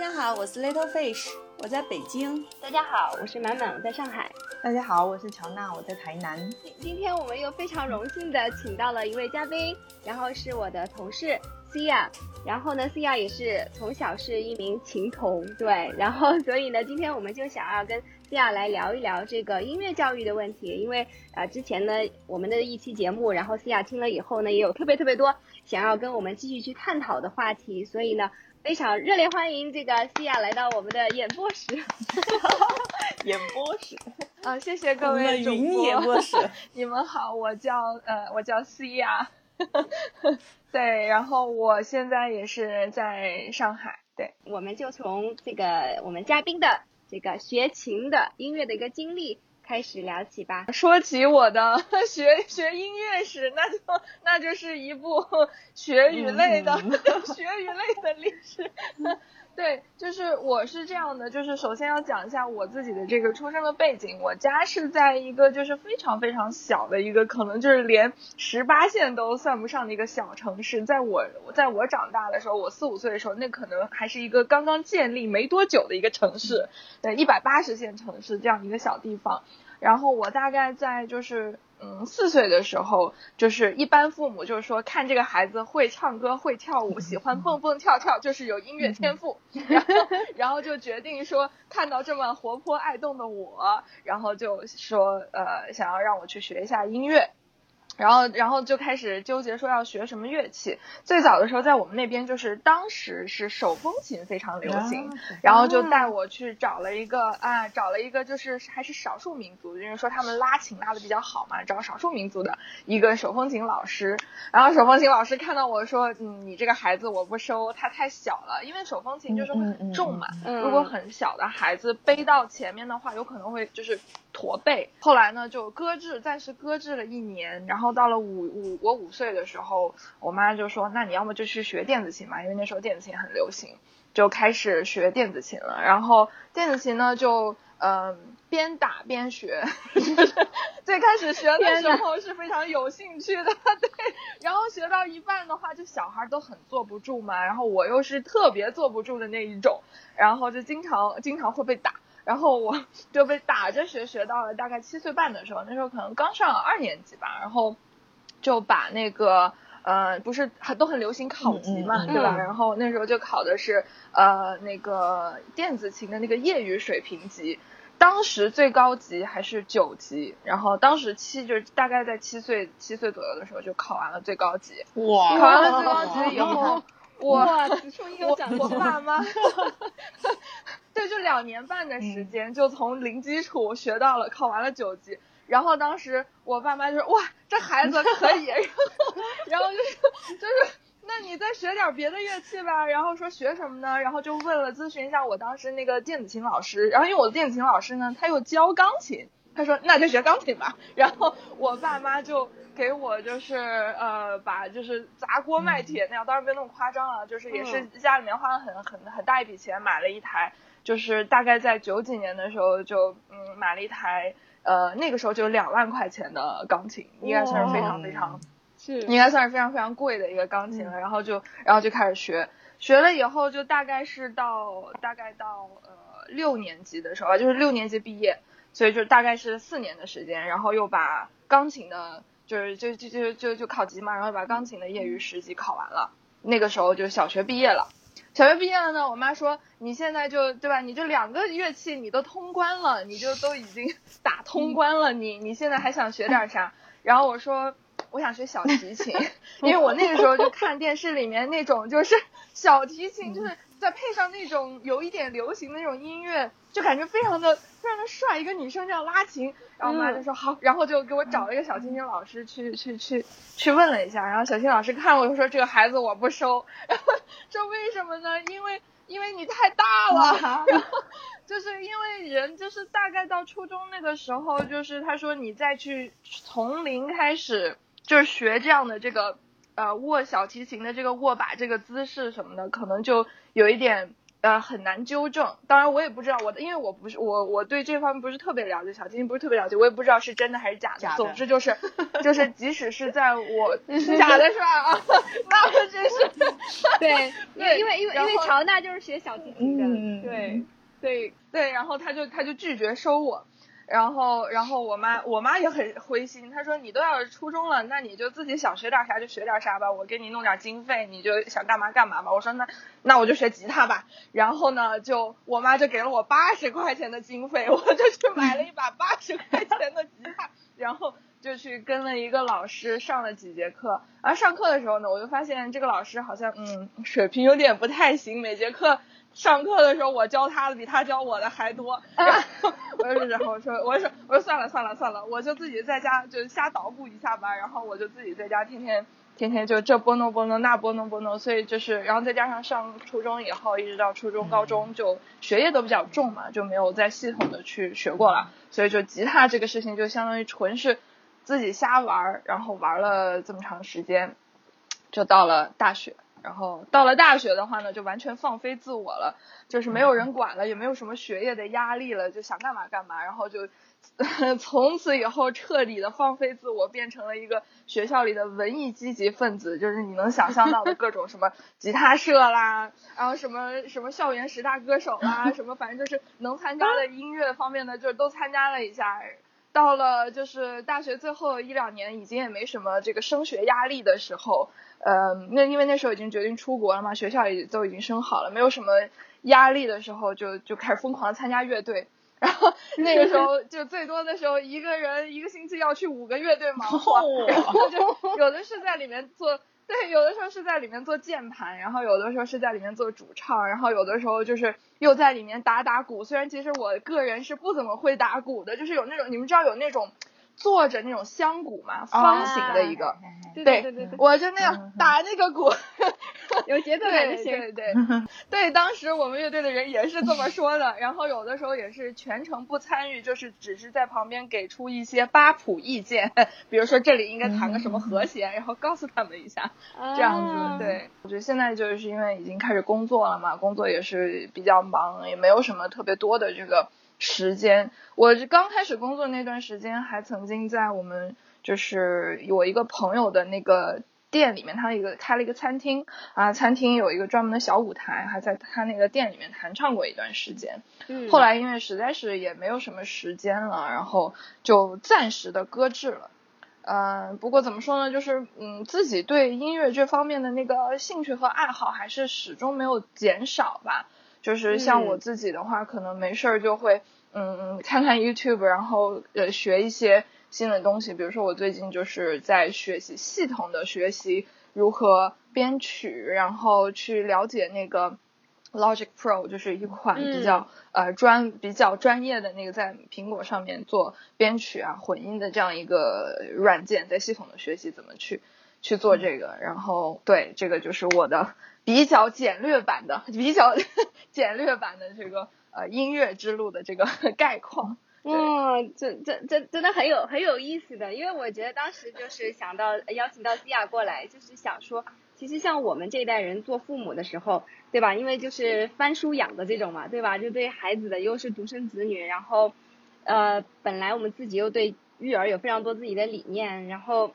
家好，我是 Little Fish， 我在北京。大家好，我是满满，我在上海。大家好，我是乔娜，我在台南。今天我们又非常荣幸的请到了一位嘉宾，然后是我的同事 Siya， 然后呢 Siya 也是从小是一名琴童，对，然后所以呢今天我们就想要跟Siya来聊一聊这个音乐教育的问题，因为之前呢我们的一期节目，然后Siya听了以后呢也有特别多想要跟我们继续去探讨的话题，所以呢非常热烈欢迎这个Siya来到我们的演播室。演播室啊，谢谢各位主播。演播室，你们好，我叫Siya。对，然后我现在也是在上海。对，我们就从这个我们嘉宾的这个学琴的音乐的一个经历开始聊起吧。说起我的学音乐史，那就是一部学语类的、学语类的历史。对，就是我是这样的，就是首先要讲一下我自己的这个出生的背景。我家是在一个就是非常小的一个，可能就是连18线都算不上的一个小城市。在我长大的时候，我4、5岁的时候，那可能还是一个刚刚建立没多久的一个城市，对，180线城市这样一个小地方。然后我大概在就是4岁的时候，就是一般父母就是说看这个孩子会唱歌会跳舞，喜欢蹦蹦跳跳，就是有音乐天赋，然后就决定说看到这么活泼爱动的我，然后就说想要让我去学一下音乐。然后就开始纠结说要学什么乐器。最早的时候在我们那边就是当时是手风琴非常流行，然后就带我去找了一个就是还是少数民族，因为说他们拉琴拉的比较好嘛，找少数民族的一个手风琴老师。然后手风琴老师看到我说你这个孩子我不收，他太小了，因为手风琴就是会很重嘛，如果很小的孩子背到前面的话有可能会就是驼背。后来呢就暂时搁置了1年，然后到了我5岁的时候，我妈就说那你要么就去学电子琴嘛，因为那时候电子琴很流行，就开始学电子琴了。然后电子琴呢就边打边学。最开始学的时候是非常有兴趣的，对。然后学到一半的话，就小孩都很坐不住嘛，然后我又是特别坐不住的那一种，然后就经常会被打。然后我就被打着学到了大概7岁半的时候，那时候可能刚上2年级吧，然后就把那个不是都很流行考级嘛，对吧？然后那时候就考的是那个电子琴的那个业余水平级，当时最高级还是9级，然后当时就是大概在七岁左右的时候就考完了最高级。哇！考完了最高级以后，我爸妈。对，就2年半的时间，就从零基础学到了，考完了9级。然后当时我爸妈就说：“哇，这孩子可以。”然后就是，那你再学点别的乐器吧。然后说学什么呢？然后就问了咨询一下我当时那个电子琴老师。然后因为我的电子琴老师呢，他又教钢琴，他说：“那就学钢琴吧。”然后我爸妈就给我就是把就是砸锅卖铁那样，当然没那么夸张啊，就是也是家里面花了很大一笔钱买了一台。就是大概在90几年的时候就买了一台那个时候就2万块钱的钢琴，应该算是非常贵的一个钢琴了。然后就开始学了以后，就大概到6年级的时候，就是6年级毕业，所以就大概是4年的时间，然后又把钢琴的就考级嘛，然后把钢琴的业余10级考完了。那个时候就小学毕业了呢，我妈说你现在就对吧，你就2个乐器你都通关了，你就都已经打通关了，你现在还想学点啥？然后我说我想学小提琴，因为我那个时候就看电视里面那种就是小提琴，就是再配上那种有一点流行的那种音乐，就感觉非常的帅，一个女生这样拉琴。然后我妈就说好，然后就给我找了一个小提琴老师去问了一下。然后小提琴老师看我就说这个孩子我不收，然后这为什么呢？因为你太大了，然后就是因为人就是大概到初中那个时候，就是他说你再去从零开始就是学这样的这个握小提琴的这个握把这个姿势什么的，可能就有一点很难纠正。当然我也不知道，因为我不是我对这方面不是特别了解，小金不是特别了解，我也不知道是真的还是假的。总之就是即使是在我假的是吧啊，那我真是对，因为乔娜就是学小提琴的，对，然后他就拒绝收我。然后我妈也很灰心，她说你都要初中了，那你就自己想学点啥就学点啥吧，我给你弄点经费，你就想干嘛干嘛吧。我说那我就学吉他吧。然后呢，就我妈就给了我80块钱的经费，我就去买了一把80块钱的吉他，然后就去跟了一个老师上了几节课。而上课的时候呢，我就发现这个老师好像水平有点不太行，每节课。上课的时候我教他的比他教我的还多，然后我说算了，我就自己在家就瞎捣鼓一下吧。然后我就自己在家天天就这拨弄拨弄那拨弄拨弄，所以就是然后再加上上初中以后一直到初中高中就学业都比较重嘛，就没有再系统的去学过了，所以就吉他这个事情就相当于纯是自己瞎玩，然后玩了这么长时间就到了大学。然后到了大学的话呢，就完全放飞自我了，就是没有人管了，也没有什么学业的压力了，就想干嘛干嘛。然后就从此以后彻底的放飞自我，变成了一个学校里的文艺积极分子，就是你能想象到的各种什么吉他社啦，然后什么校园十大歌手啦，什么反正就是能参加的音乐方面的就都参加了一下。到了就是大学最后1-2年，已经也没什么这个升学压力的时候，那因为那时候已经决定出国了嘛，学校也都已经升好了，没有什么压力的时候，就开始疯狂参加乐队。然后那个时候就最多的时候，一个人一个星期要去5个乐队忙活，然后就有的是在里面做。对，有的时候是在里面做键盘，然后有的时候是在里面做主唱，然后有的时候就是又在里面打鼓。虽然其实我个人是不怎么会打鼓的，就是有那种你们知道有那种坐着那种香鼓嘛，方形的一个，对，我就那样打那个鼓，有节奏感就行。对，当时我们乐队的人也是这么说的。然后有的时候也是全程不参与，就是只是在旁边给出一些巴谱意见，比如说这里应该弹个什么和弦，然后告诉他们一下，这样子。对，我觉得现在就是因为已经开始工作了嘛，工作也是比较忙，也没有什么特别多的这个时间。我刚开始工作那段时间还曾经在我们就是我一个朋友的那个店里面，他开了一个餐厅啊，餐厅有一个专门的小舞台，还在他那个店里面弹唱过一段时间。后来因为实在是也没有什么时间了，然后就暂时的搁置了。不过怎么说呢，就是自己对音乐这方面的那个兴趣和爱好还是始终没有减少吧。就是像我自己的话，可能没事儿就会看看 YouTube， 然后学一些新的东西。比如说我最近就是在系统的学习如何编曲，然后去了解那个 Logic Pro， 就是一款比较专业的那个在苹果上面做编曲啊混音的这样一个软件，在系统的学习怎么去做这个。然后对，这个就是我的比较简略版的这个音乐之路的这个概况。这真的很有意思的。因为我觉得当时就是想到邀请到Siya过来，就是想说其实像我们这一代人做父母的时候，对吧，因为就是翻书养的这种嘛，对吧，就对孩子的又是独生子女，然后本来我们自己又对育儿有非常多自己的理念，然后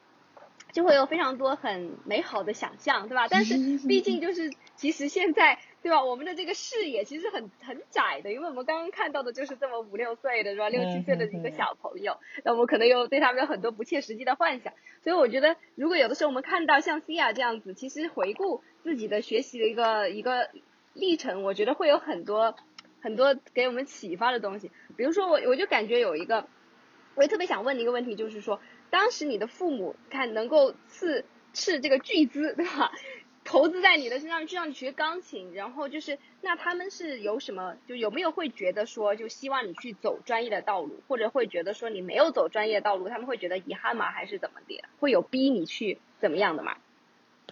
就会有非常多很美好的想象，对吧？但是毕竟就是其实现在，对吧，我们的这个视野其实很窄的，因为我们刚刚看到的就是这么5-6岁的，是吧，6-7岁的一个小朋友，那我们可能又对他们有很多不切实际的幻想。所以我觉得如果有的时候我们看到像Siya这样子，其实回顾自己的学习的一个历程，我觉得会有很多给我们启发的东西。比如说我就感觉有一个我也特别想问你一个问题，就是说当时你的父母看能够斥这个巨资，对吧，投资在你的身上，就让你学钢琴，然后就是那他们是有什么，就有没有会觉得说就希望你去走专业的道路，或者会觉得说你没有走专业道路他们会觉得遗憾吗，还是怎么的，会有逼你去怎么样的吗？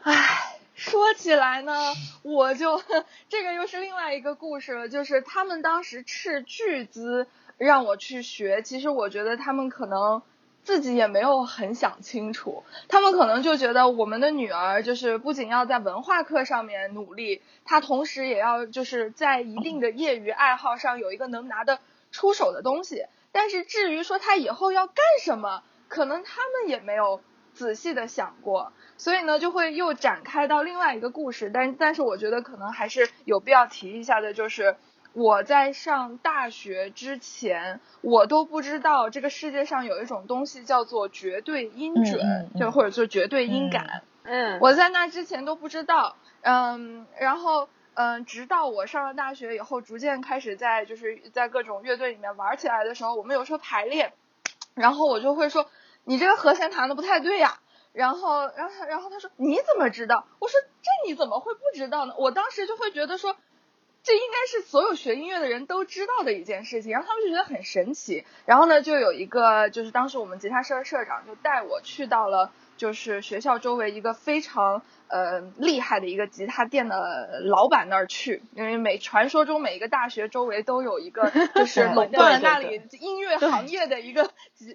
唉，说起来呢，我就这个又是另外一个故事了。就是他们当时斥巨资让我去学，其实我觉得他们可能自己也没有很想清楚，他们可能就觉得我们的女儿就是不仅要在文化课上面努力，她同时也要就是在一定的业余爱好上有一个能拿得出手的东西，但是至于说她以后要干什么，可能他们也没有仔细的想过，所以呢就会又展开到另外一个故事。但是我觉得可能还是有必要提一下的，就是我在上大学之前，我都不知道这个世界上有一种东西叫做绝对音准，就或者说绝对音感。我在那之前都不知道，然后直到我上了大学以后，逐渐开始在各种乐队里面玩起来的时候，我们有时候排练，然后我就会说你这个和弦弹的不太对呀。然后他说你怎么知道？我说这你怎么会不知道呢？我当时就会觉得说，这应该是所有学音乐的人都知道的一件事情，然后他们就觉得很神奇。然后呢，就有一个就是当时我们吉他社的社长就带我去到了就是学校周围一个非常厉害的一个吉他店的老板那儿去，因为传说中每一个大学周围都有一个就是垄断了那里音乐行业的一个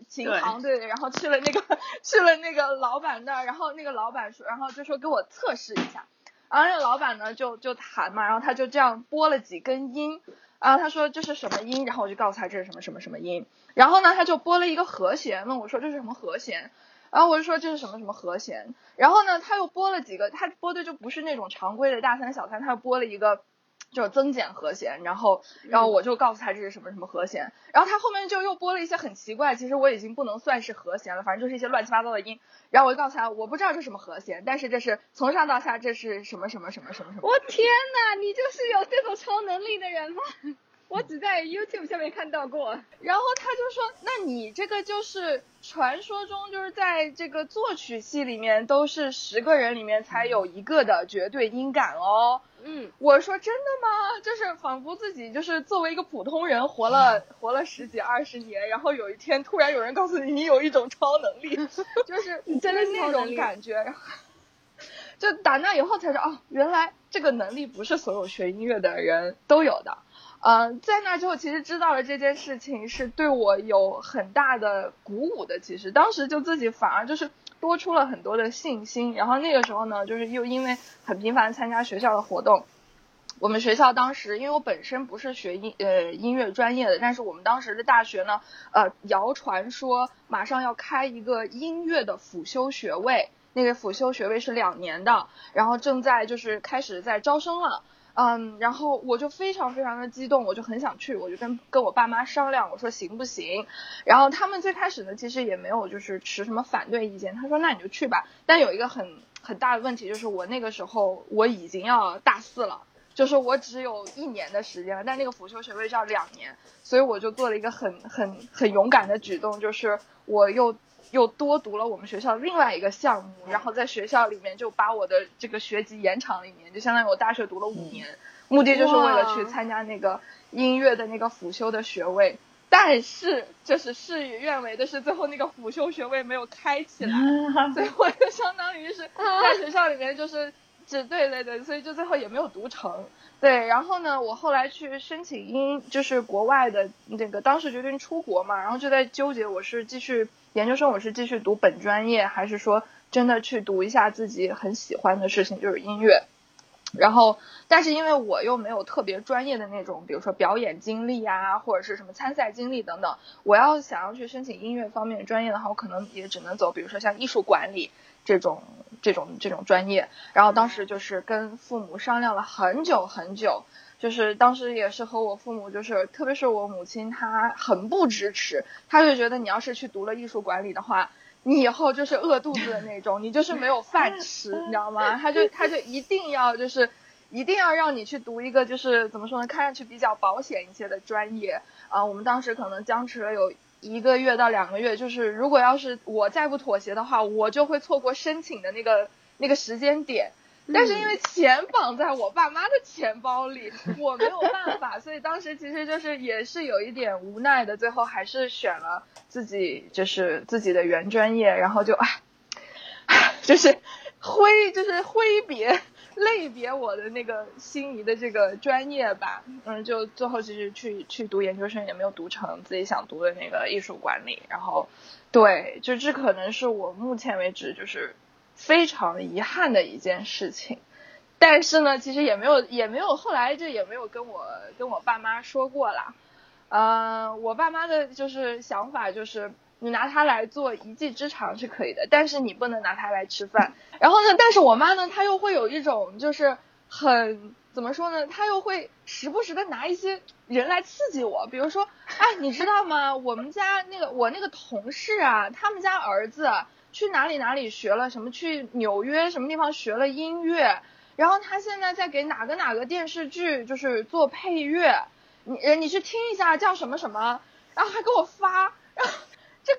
琴行， 对，然后去了那个老板那儿，然后那个老板说，然后就说给我测试一下。然后那个老板呢就弹嘛，然后他就这样拨了几根音，然后他说这是什么音，然后我就告诉他这是什么什么什么音，然后呢他就拨了一个和弦，问我说这是什么和弦，然后我就说这是什么什么和弦，然后呢他又拨了几个，他拨的就不是那种常规的大三小三，他又拨了一个就是增减和弦，然后我就告诉他这是什么什么和弦，然后他后面就又拨了一些很奇怪，其实我已经不能算是和弦了，反正就是一些乱七八糟的音，然后我就告诉他我不知道这是什么和弦，但是这是从上到下这是什么什么什么什么什么。我天哪，你就是有这种超能力的人吗？我只在 YouTube 下面看到过。然后他就说那你这个就是传说中就是在这个作曲系里面都是10个人里面才有1个的绝对音感哦。我说真的吗？就是仿佛自己就是作为一个普通人活了10几20年，然后有一天突然有人告诉你有一种超能力，就是真的那种感觉。然后就打那以后才说哦，原来这个能力不是所有学音乐的人都有的。在那之后其实知道了这件事情是对我有很大的鼓舞的，其实当时就自己反而就是多出了很多的信心。然后那个时候呢就是又因为很频繁参加学校的活动，我们学校当时因为我本身不是学音乐专业的，但是我们当时的大学呢谣传说马上要开一个音乐的辅修学位，那个辅修学位是2年的，然后正在就是开始在招生了。然后我就非常非常的激动，我就很想去，我就跟我爸妈商量，我说行不行？然后他们最开始呢，其实也没有就是持什么反对意见，他说那你就去吧。但有一个很大的问题就是，我那个时候我已经要大4了，就是我只有1年的时间了，但那个辅修学位是要2年，所以我就做了一个很勇敢的举动，就是我又多读了我们学校另外一个项目，然后在学校里面就把我的这个学籍延长了1年，就相当于我大学读了5年，目的就是为了去参加那个音乐的那个辅修的学位。但是就是事与愿违的是，最后那个辅修学位没有开起来，所以我就相当于是在学校里面就是只对，所以就最后也没有读成。对，然后呢我后来去申请就是国外的那个，当时决定出国嘛，然后就在纠结我是继续研究生，我是继续读本专业，还是说真的去读一下自己很喜欢的事情，就是音乐。然后但是因为我又没有特别专业的那种比如说表演经历啊，或者是什么参赛经历等等，我要想要去申请音乐方面的专业的话，我可能也只能走比如说像艺术管理这种专业。然后当时就是跟父母商量了很久，就是当时也是和我父母，就是特别是我母亲，她很不支持，她就觉得你要是去读了艺术管理的话，你以后就是饿肚子的那种，你就是没有饭吃，你知道吗？她就一定要让你去读一个就是怎么说呢，看上去比较保险一些的专业啊。我们当时可能僵持了有1个月到2个月，就是如果要是我再不妥协的话，我就会错过申请的那个时间点。但是因为钱绑在我爸妈的钱包里，我没有办法，所以当时其实就是也是有一点无奈的，最后还是选了自己就是自己的原专业，然后就就是挥别类别我的那个心仪的这个专业吧，就最后其实去读研究生也没有读成自己想读的那个艺术管理，然后对，就这可能是我目前为止就是非常遗憾的一件事情。但是呢，其实也没有后来就也没有跟我爸妈说过啦。我爸妈的就是想法就是你拿它来做一技之长是可以的，但是你不能拿它来吃饭。然后呢，但是我妈呢，她又会有一种就是很怎么说呢，她又会时不时的拿一些人来刺激我，比如说哎，你知道吗，我们家那个我那个同事啊，他们家儿子去哪里学了什么，去纽约什么地方学了音乐，然后他现在在给哪个电视剧就是做配乐，你去听一下叫什么什么，然后还给我发，然后这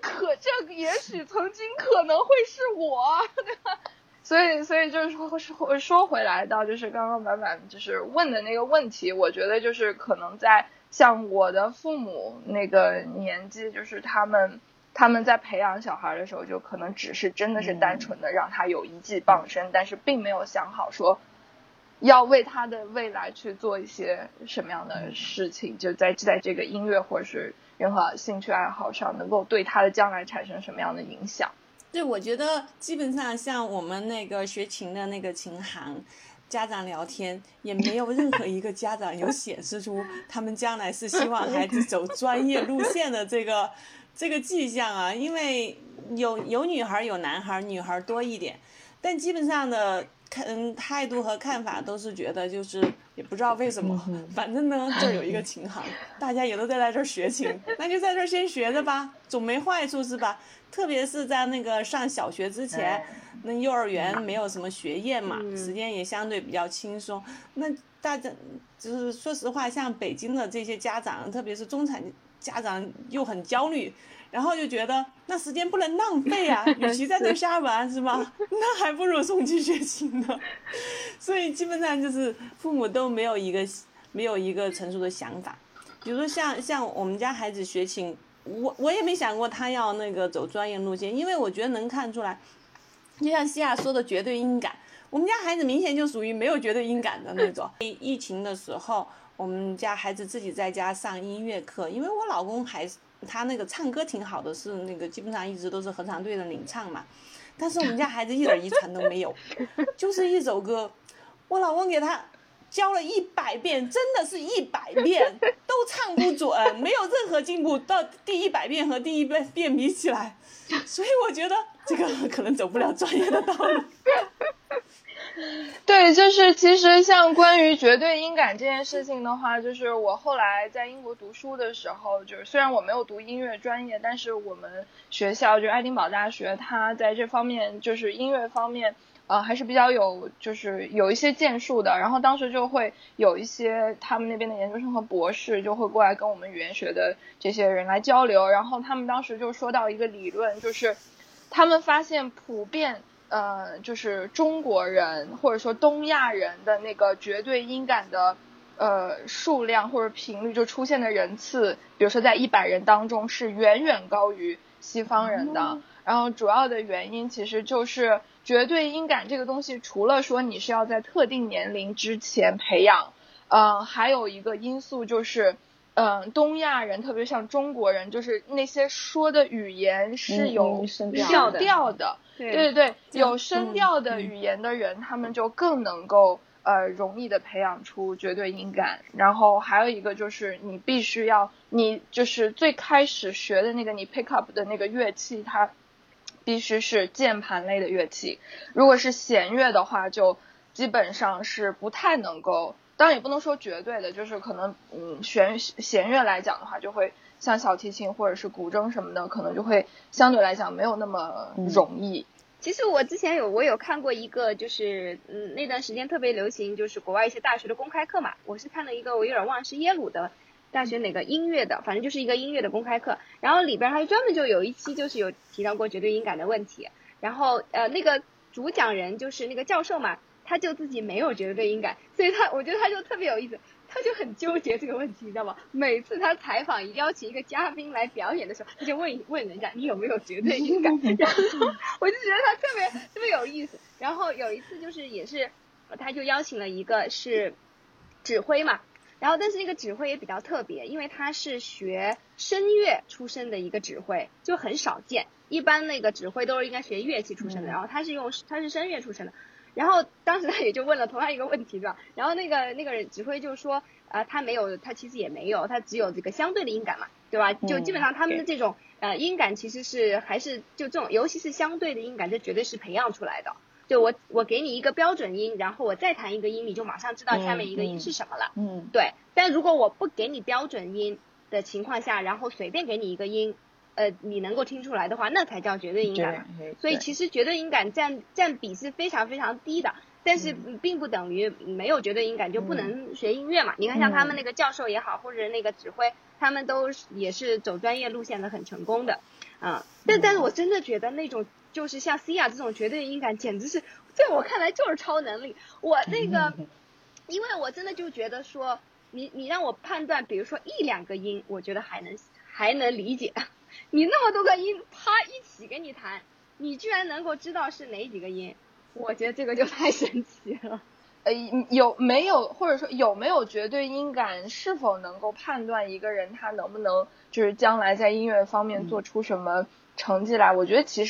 也许曾经可能会是我，对吧？所以就是说回来到就是刚刚满满就是问的那个问题，我觉得就是可能在像我的父母那个年纪，就是他们在培养小孩的时候，就可能只是真的是单纯的让他有一技傍身，但是并没有想好说要为他的未来去做一些什么样的事情，就在这个音乐或者是任何兴趣爱好上能够对他的将来产生什么样的影响。对，我觉得基本上像我们那个学琴的那个琴行家长聊天，也没有任何一个家长有显示出他们将来是希望孩子走专业路线的这个迹象啊。因为有女孩有男孩，女孩多一点，但基本上的态度和看法都是觉得就是也不知道为什么，反正呢这儿有一个琴行，大家也都在这儿学琴，那就在这儿先学着吧，总没坏处是吧？特别是在那个上小学之前，那幼儿园没有什么学业嘛，时间也相对比较轻松，那大家就是说实话，像北京的这些家长，特别是中产家长又很焦虑，然后就觉得那时间不能浪费啊，与其在这瞎玩是吧，那还不如送去学琴呢。所以基本上就是父母都没有一个成熟的想法。比如说像我们家孩子学琴，我也没想过他要那个走专业路线，因为我觉得能看出来，就像西亚说的绝对音感，我们家孩子明显就属于没有绝对音感的那种。疫情的时候，我们家孩子自己在家上音乐课，因为我老公还他那个唱歌挺好的，是那个基本上一直都是合唱队的领唱嘛，但是我们家孩子一点遗传都没有，就是一首歌，我老公给他教了100遍，真的是100遍都唱不准，没有任何进步，到第100遍和第1遍比起来，所以我觉得这个可能走不了专业的道路。对，就是其实像关于绝对音感这件事情的话，就是我后来在英国读书的时候，就是虽然我没有读音乐专业，但是我们学校就爱丁堡大学，它在这方面就是音乐方面还是比较有就是有一些建树的。然后当时就会有一些他们那边的研究生和博士就会过来跟我们语言学的这些人来交流，然后他们当时就说到一个理论，就是他们发现普遍就是中国人或者说东亚人的那个绝对音感的数量或者频率就出现的人次，比如说在100人当中是远远高于西方人的。然后主要的原因其实就是绝对音感这个东西，除了说你是要在特定年龄之前培养，还有一个因素就是东亚人特别像中国人，就是那些说的语言是有声调的，对对对，有声调的语言的人，他们就更能够容易的培养出绝对音感。然后还有一个就是你必须要你就是最开始学的那个你 pick up 的那个乐器，它必须是键盘类的乐器，如果是弦乐的话就基本上是不太能够，当然也不能说绝对的，就是可能弦乐来讲的话，就会像小提琴或者是古筝什么的，可能就会相对来讲没有那么容易。其实我之前我有看过一个，就是那段时间特别流行，就是国外一些大学的公开课嘛，我是看了一个，我有点忘了是耶鲁的大学哪个音乐的，反正就是一个音乐的公开课，然后里边还专门就有一期就是有提到过绝对音感的问题，然后那个主讲人就是那个教授嘛，他就自己没有绝对音感，所以我觉得他就特别有意思，他就很纠结这个问题，你知道吗？每次他采访邀请一个嘉宾来表演的时候，他就问人家你有没有绝对音感，然后我就觉得他特别特别有意思。然后有一次就是也是他就邀请了一个是指挥嘛，然后但是那个指挥也比较特别，因为他是学声乐出身的一个指挥，就很少见，一般那个指挥都是应该学乐器出身的，然后他是声乐出身的。然后当时他也就问了同样一个问题，对吧？然后那个指挥就说，他其实也没有，他只有这个相对的音感嘛，对吧？就基本上他们的这种音感其实是还是就这种，尤其是相对的音感，这绝对是培养出来的。就我给你一个标准音，然后我再弹一个音，你就马上知道下面一个音是什么了。嗯，对。但如果我不给你标准音的情况下，然后随便给你一个音。你能够听出来的话，那才叫绝对音感嘛。所以其实绝对音感占比是非常非常低的，但是并不等于没有绝对音感就不能学音乐嘛。你看像他们那个教授也好，或者那个指挥，他们都也是走专业路线的，很成功的。但是我真的觉得那种就是像 Siya 这种绝对音感，简直是在我看来就是超能力。我那个，因为我真的就觉得说，你让我判断，比如说一两个音，我觉得还能理解。你那么多个音啪一起给你弹，你居然能够知道是哪几个音，我觉得这个就太神奇了。或者说有没有绝对音感，是否能够判断一个人他能不能就是将来在音乐方面做出什么成绩来？我觉得其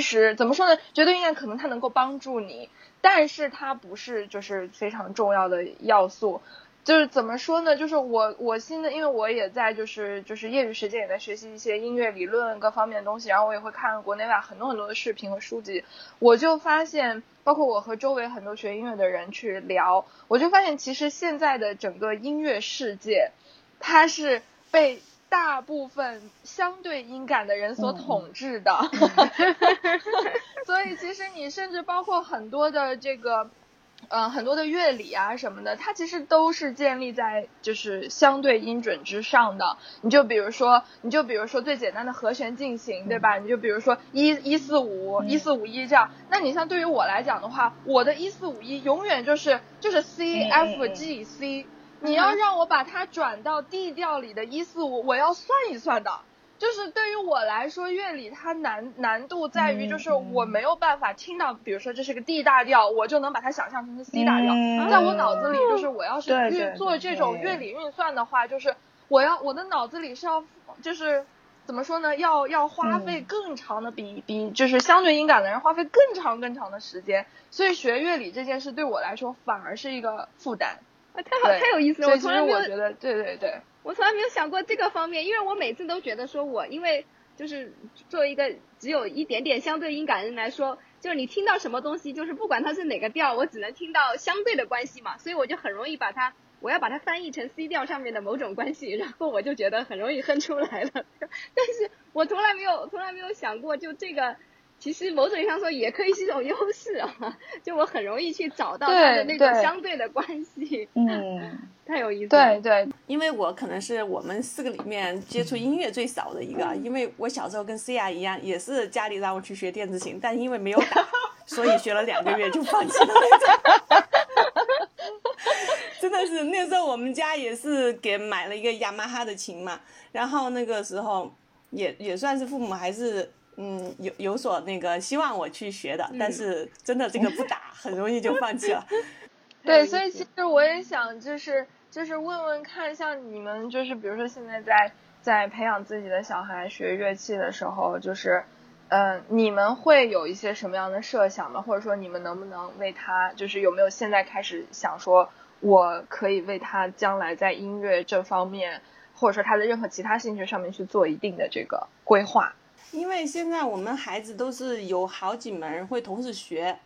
实怎么说呢？绝对音感可能它能够帮助你，但是它不是就是非常重要的要素。就是怎么说呢？就是我新的，因为我也在就是业余时间也在学习一些音乐理论各方面的东西，然后我也会看国内外很多很多的视频和书籍，我就发现，包括我和周围很多学音乐的人去聊，我就发现其实现在的整个音乐世界，它是被大部分相对音感的人所统治的，所以其实你甚至包括很多的这个。很多的乐理啊什么的，它其实都是建立在就是相对音准之上的。你就比如说最简单的和弦进行，对吧？你就比如说一四五一这样。那你像对于我来讲的话，我的1451永远就是 C F G C。你要让我把它转到 D 调里的145，我要算一算的。就是对于我来说，乐理它难度在于，就是我没有办法听到，比如说这是个 D 大调，我就能把它想象成是 C 大调，在我脑子里就是我要是做这种乐理运算的话，就是我的脑子里是要就是怎么说呢，要花费更长的比就是相对音感的人花费更长的时间，所以学乐理这件事对我来说反而是一个负担。太有意思了，我从来没有觉得，对。我从来没有想过这个方面，因为我每次都觉得说我，因为就是作为一个只有一点点相对音感的人来说，就是你听到什么东西，就是不管它是哪个调，我只能听到相对的关系嘛，所以我就很容易我要把它翻译成 C 调上面的某种关系，然后我就觉得很容易哼出来了。但是我从来没有想过，就这个其实某种意义上说也可以是一种优势啊，就我很容易去找到它的那种相对的关系。太有意思了。对，因为我可能是我们四个里面接触音乐最少的一个，因为我小时候跟 Siya 一样，也是家里让我去学电子琴，但因为没有打，所以学了2个月就放弃了那种。真的是那时候我们家也是给买了一个雅马哈的琴嘛，然后那个时候也算是父母还是有所那个希望我去学的，但是真的这个不打很容易就放弃了。对，所以其实我也想就是问问看，像你们就是比如说现在在培养自己的小孩学乐器的时候，就是你们会有一些什么样的设想吗？或者说你们能不能为他，就是有没有现在开始想说我可以为他将来在音乐这方面，或者说他的任何其他兴趣上面去做一定的这个规划？因为现在我们孩子都是有好几门会同时学，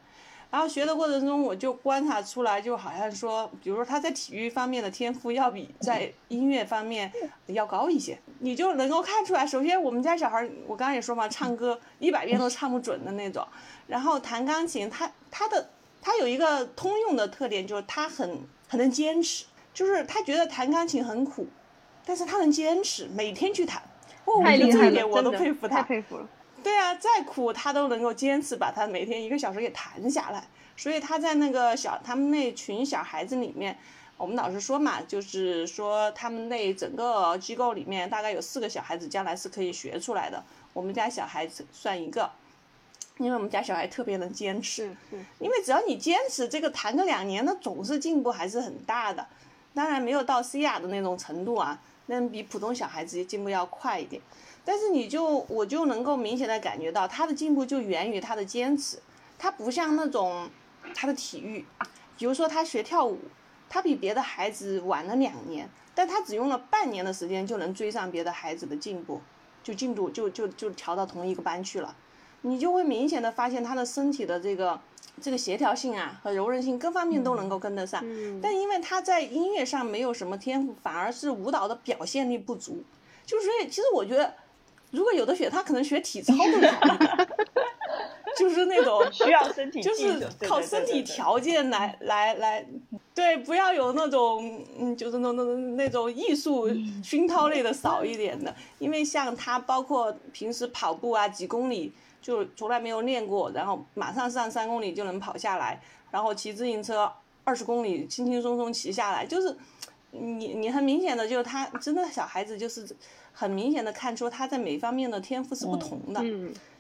然后学的过程中我就观察出来，就好像说比如说他在体育方面的天赋要比在音乐方面要高一些，你就能够看出来。首先我们家小孩我刚才也说嘛，唱歌100遍都唱不准的那种，然后弹钢琴他有一个通用的特点，就是他很能坚持，就是他觉得弹钢琴很苦，但是他能坚持每天去弹。太厉害了，我都佩服他，太佩服了。对啊，再苦他都能够坚持把他每天1个小时给弹下来，所以他在那个他们那群小孩子里面，我们老师说嘛，就是说他们那整个机构里面大概有4个小孩子将来是可以学出来的，我们家小孩子算一个。因为我们家小孩特别能坚持，因为只要你坚持这个弹个2年，那总是进步还是很大的，当然没有到Siya的那种程度啊，那比普通小孩子进步要快一点，但是我就能够明显的感觉到他的进步就源于他的坚持，他不像那种他的体育，比如说他学跳舞，他比别的孩子晚了2年，但他只用了半年的时间就能追上别的孩子的进步，就进度就调到同一个班去了，你就会明显的发现他的身体的这个协调性啊和柔韧性各方面都能够跟得上，但因为他在音乐上没有什么天赋，反而是舞蹈的表现力不足，就是所以其实我觉得如果有的学他可能学体操更好一点就是那种需要身体，就是靠身体条件来对，不要有那种就是那种艺术熏陶类的少一点的，因为像他包括平时跑步啊几公里就从来没有练过，然后马上上3公里就能跑下来，然后骑自行车20公里轻轻松松骑下来，就是你很明显的就是他真的小孩子就是很明显的看出他在每方面的天赋是不同的，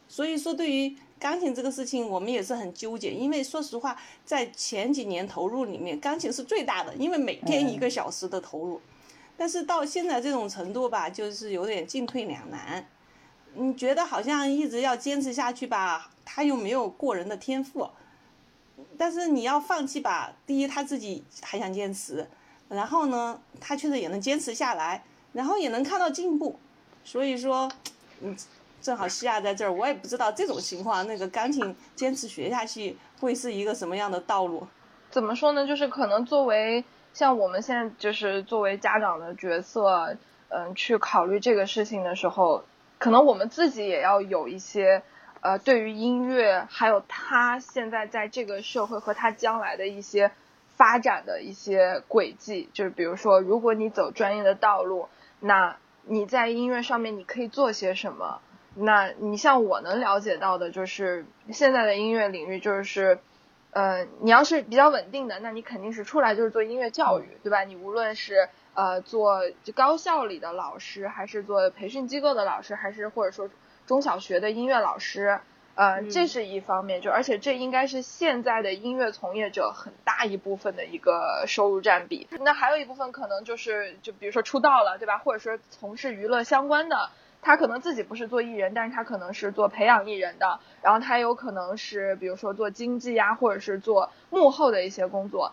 所以说对于钢琴这个事情我们也是很纠结，因为说实话在前几年投入里面钢琴是最大的，因为每天1个小时的投入，但是到现在这种程度吧就是有点进退两难，你觉得好像一直要坚持下去吧他又没有过人的天赋，但是你要放弃吧第一他自己还想坚持，然后呢他确实也能坚持下来，然后也能看到进步，所以说正好Siya在这儿，我也不知道这种情况那个钢琴坚持学下去会是一个什么样的道路。怎么说呢，就是可能作为像我们现在就是作为家长的角色去考虑这个事情的时候，可能我们自己也要有一些对于音乐还有他现在在这个社会和他将来的一些发展的一些轨迹，就是比如说如果你走专业的道路，那你在音乐上面你可以做些什么，那你像我能了解到的就是现在的音乐领域就是你要是比较稳定的，那你肯定是出来就是做音乐教育，对吧，你无论是做高校里的老师，还是做培训机构的老师，还是或者说中小学的音乐老师，这是一方面，就而且这应该是现在的音乐从业者很大一部分的一个收入占比，那还有一部分可能就是就比如说出道了，对吧，或者说从事娱乐相关的，他可能自己不是做艺人，但是他可能是做培养艺人的，然后他有可能是比如说做经济啊，或者是做幕后的一些工作，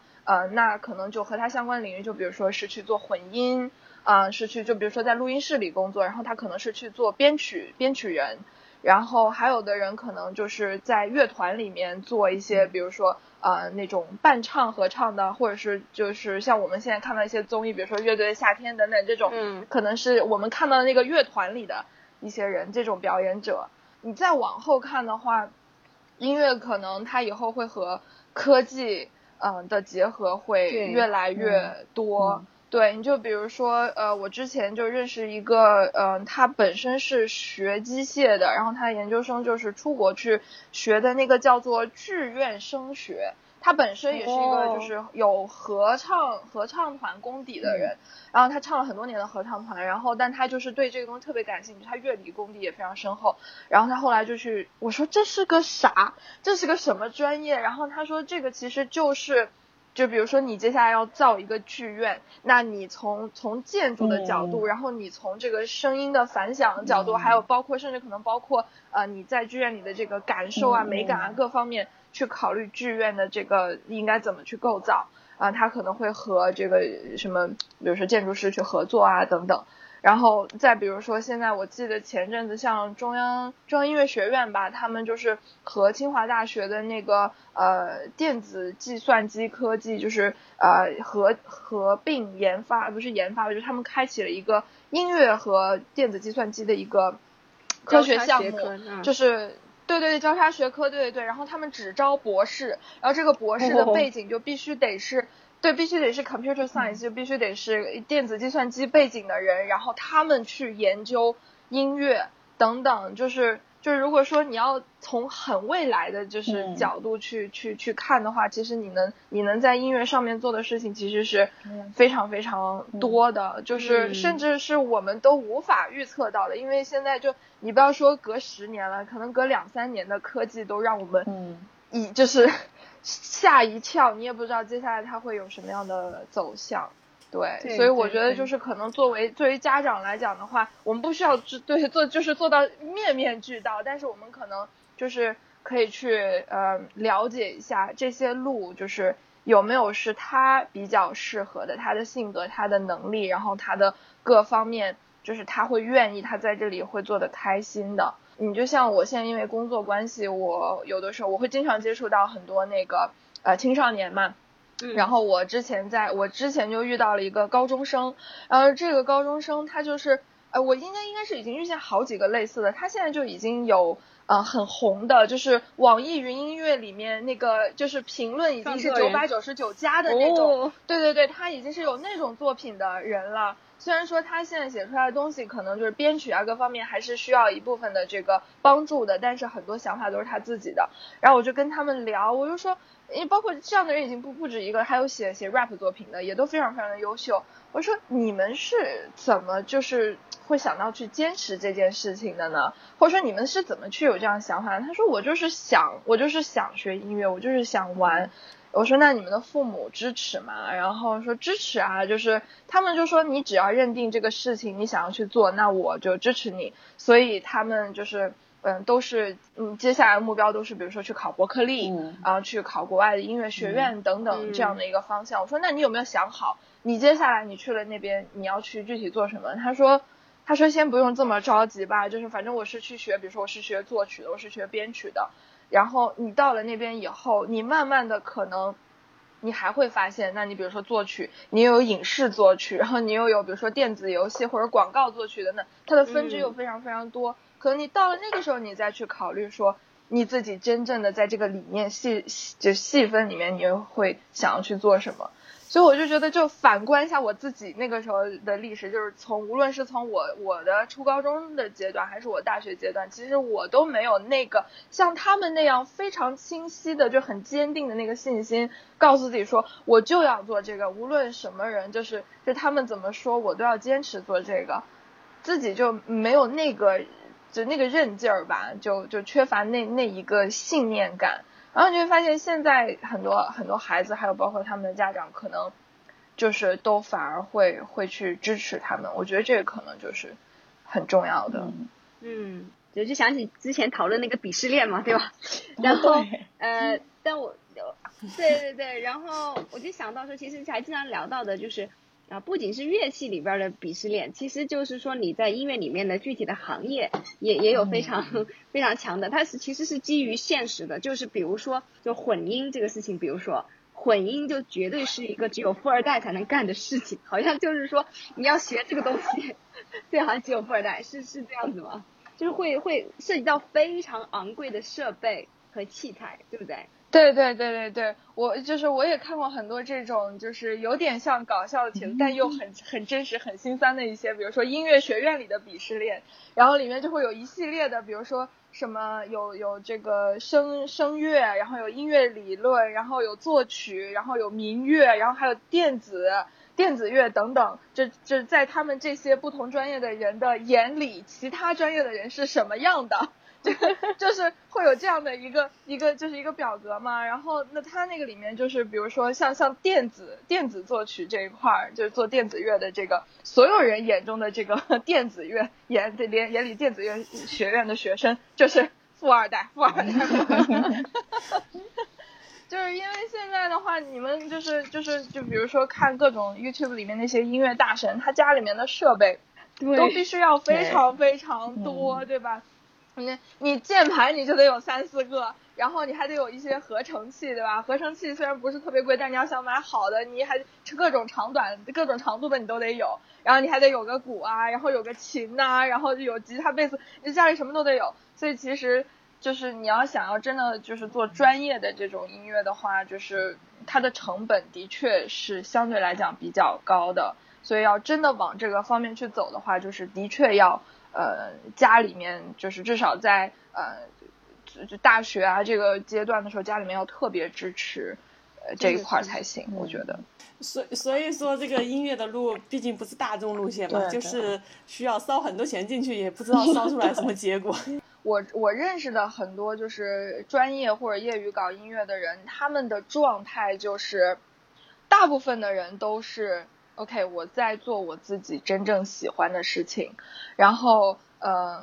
那可能就和他相关领域就比如说是去做混音啊，是去就比如说在录音室里工作，然后他可能是去做编曲人，然后还有的人可能就是在乐团里面做一些比如说那种伴唱合唱的，或者是就是像我们现在看到一些综艺，比如说乐队的夏天等等这种，可能是我们看到的那个乐团里的一些人，这种表演者。你再往后看的话，音乐可能它以后会和科技的结合会越来越多。对，你就比如说我之前就认识一个他本身是学机械的，然后他研究生就是出国去学的，那个叫做志愿升学，他本身也是一个就是有合唱团功底的人，然后他唱了很多年的合唱团，然后但他就是对这个东西特别感兴趣，他乐理功底也非常深厚，然后他后来就去，我说这是个啥，这是个什么专业，然后他说这个其实就比如说你接下来要造一个剧院，那你从建筑的角度，然后你从这个声音的反响的角度，还有包括甚至可能包括你在剧院里的这个感受啊，美感啊各方面去考虑剧院的这个应该怎么去构造啊，他可能会和这个什么比如说建筑师去合作啊等等，然后再比如说现在我记得前阵子像中央音乐学院吧，他们就是和清华大学的那个电子计算机科技就是合并研发，不是研发，就是他们开启了一个音乐和电子计算机的一个科学项目，就是对交叉学科，对，然后他们只招博士，然后这个博士的背景就必须得是对，必须得是 Computer Science， 就必须得是电子计算机背景的人，然后他们去研究音乐等等，就是就是如果说你要从很未来的就是角度去看的话，其实你能在音乐上面做的事情其实是非常非常多的，就是甚至是我们都无法预测到的，因为现在就你不要说隔10年了，可能隔2-3年的科技都让我们就是吓一跳，你也不知道接下来它会有什么样的走向。对，所以我觉得就是可能作为家长来讲的话，我们不需要做到面面俱到，但是我们可能就是可以去了解一下这些路，就是有没有是他比较适合的，他的性格、他的能力，然后他的各方面，就是他会愿意，他在这里会做得开心的。你就像我现在因为工作关系，我有的时候我会经常接触到很多那个青少年嘛。然后我之前就遇到了一个高中生，然后这个高中生他就是我应该是已经遇见好几个类似的，他现在就已经有很红的，就是网易云音乐里面那个就是评论已经是999+的那种，对对对，他已经是有那种作品的人了。虽然说他现在写出来的东西可能就是编曲啊各方面还是需要一部分的这个帮助的，但是很多想法都是他自己的。然后我就跟他们聊，我就说因为包括这样的人已经不止一个，还有写 rap 作品的也都非常非常的优秀。我说你们是怎么就是会想到去坚持这件事情的呢？或者说你们是怎么去有这样想法？他说我就是想学音乐，我就是想玩。我说那你们的父母支持吗？然后说支持啊，就是他们就说你只要认定这个事情你想要去做，那我就支持你。所以他们就是都是接下来的目标都是比如说去考伯克利，然后去考国外的音乐学院等等这样的一个方向。我说那你有没有想好你接下来你去了那边你要去具体做什么？他说先不用这么着急吧，就是反正我是去学，比如说我是学作曲的，我是学编曲的，然后你到了那边以后你慢慢的可能你还会发现，那你比如说作曲你又有影视作曲，然后你又有比如说电子游戏或者广告作曲的，那它的分支又非常非常多，可能你到了那个时候你再去考虑说你自己真正的在这个里面细分里面你又会想要去做什么。所以我就觉得就反观一下我自己那个时候的历史，就是从无论是从我的初高中的阶段还是我大学阶段，其实我都没有那个像他们那样非常清晰的就很坚定的那个信心告诉自己说我就要做这个，无论什么人就是他们怎么说我都要坚持做这个，自己就没有那个就那个韧劲儿吧，就缺乏那一个信念感。然后你会发现现在很多孩子还有包括他们的家长可能就是都反而会去支持他们，我觉得这个可能就是很重要的。就想起之前讨论那个鄙视链嘛，对吧？然后但我对然后我就想到说其实还经常聊到的就是不仅是乐器里边的鄙视链，其实就是说你在音乐里面的具体的行业也有非常非常强的，它是其实是基于现实的，就是比如说就混音这个事情，比如说混音就绝对是一个只有富二代才能干的事情，好像就是说你要学这个东西，对，好像只有富二代是这样子吗？就是会涉及到非常昂贵的设备和器材，对不对？对，我也看过很多这种就是有点像搞笑的帖子，但又很真实很心酸的一些，比如说音乐学院里的鄙视链，然后里面就会有一系列的，比如说什么有这个声乐，然后有音乐理论，然后有作曲，然后有民乐，然后还有电子乐等等，这在他们这些不同专业的人的眼里，其他专业的人是什么样的？就是会有这样的一个就是一个表格嘛，然后那它那个里面就是比如说像电子作曲这一块，就是做电子乐的这个所有人眼中的这个电子乐眼里电子乐学院的学生就是富二代就是因为现在的话你们就比如说看各种 YouTube 里面那些音乐大神，他家里面的设备都必须要非常非常多，对吧？你键盘你就得有3-4个，然后你还得有一些合成器，对吧？合成器虽然不是特别贵，但你要想买好的，你还各种长度的你都得有，然后你还得有个鼓啊，然后有个琴啊，然后有吉他贝斯，你家里什么都得有。所以其实就是你要想要真的就是做专业的这种音乐的话，就是它的成本的确是相对来讲比较高的，所以要真的往这个方面去走的话，就是的确要家里面就是至少在就大学啊这个阶段的时候，家里面要特别支持这一块才行，我觉得。所以说这个音乐的路毕竟不是大众路线嘛，就是需要烧很多钱进去，也不知道烧出来什么结果。我认识的很多就是专业或者业余搞音乐的人，他们的状态就是大部分的人都是 OK， 我在做我自己真正喜欢的事情，然后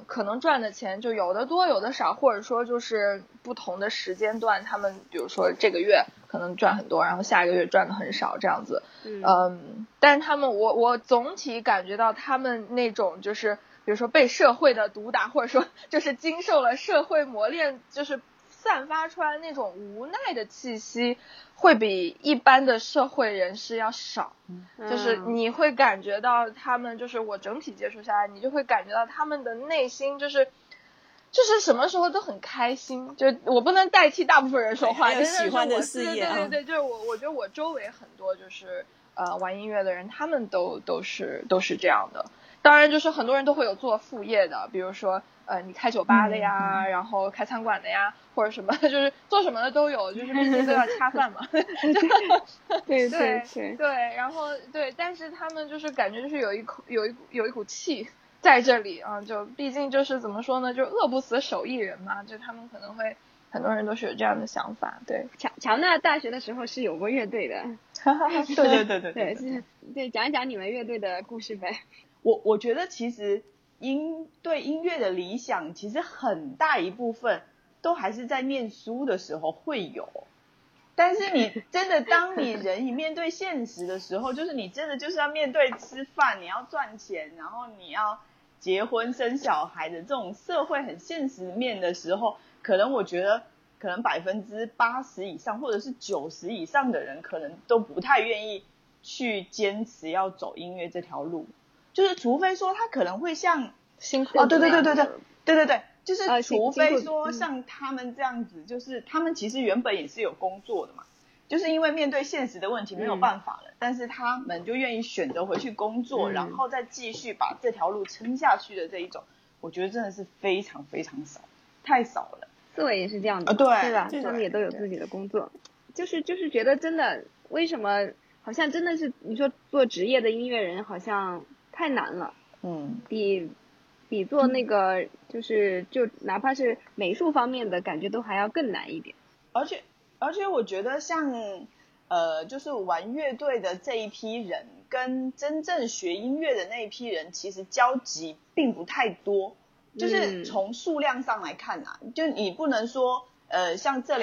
可能赚的钱就有的多有的少，或者说就是不同的时间段，他们比如说这个月可能赚很多，然后下一个月赚的很少这样子。但是他们我总体感觉到他们那种就是比如说被社会的毒打，或者说就是经受了社会磨练，就是散发出来那种无奈的气息会比一般的社会人士要少，就是你会感觉到他们，就是我整体接触下来，你就会感觉到他们的内心就是什么时候都很开心，就我不能代替大部分人说话，但是喜欢的事业，对，就是我觉得我周围很多就是玩音乐的人，他们都是这样的。当然就是很多人都会有做副业的，比如说你开酒吧的呀，然后开餐馆的呀，或者什么，就是做什么的都有，就是毕竟都要恰饭嘛。对，然后对，但是他们就是感觉就是有一股气在这里啊，就毕竟就是怎么说呢，就饿不死手艺人嘛，就他们可能会很多人都是有这样的想法。对，乔纳大学的时候是有过乐队的。对，讲一讲你们乐队的故事呗。我觉得其实对音乐的理想其实很大一部分都还是在念书的时候会有，但是你真的当你人一面对现实的时候，就是你真的就是要面对吃饭，你要赚钱，然后你要结婚生小孩的这种社会很现实面的时候，可能我觉得可能80%以上或者是90%以上的人可能都不太愿意去坚持要走音乐这条路，就是除非说他可能会像辛苦对，就是除非说像他们这样子，就是他们其实原本也是有工作的嘛，就是因为面对现实的问题没有办法了，但是他们就愿意选择回去工作，然后再继续把这条路撑下去的这一种，我觉得真的是非常非常少，太少了。思维也是这样的，对吧？他们也都有自己的工作，就是觉得真的为什么好像真的是你说做职业的音乐人好像太难了，比做那个就哪怕是美术方面的感觉都还要更难一点。而且我觉得像就是玩乐队的这一批人跟真正学音乐的那一批人其实交集并不太多，就是从数量上来看啊，就你不能说像这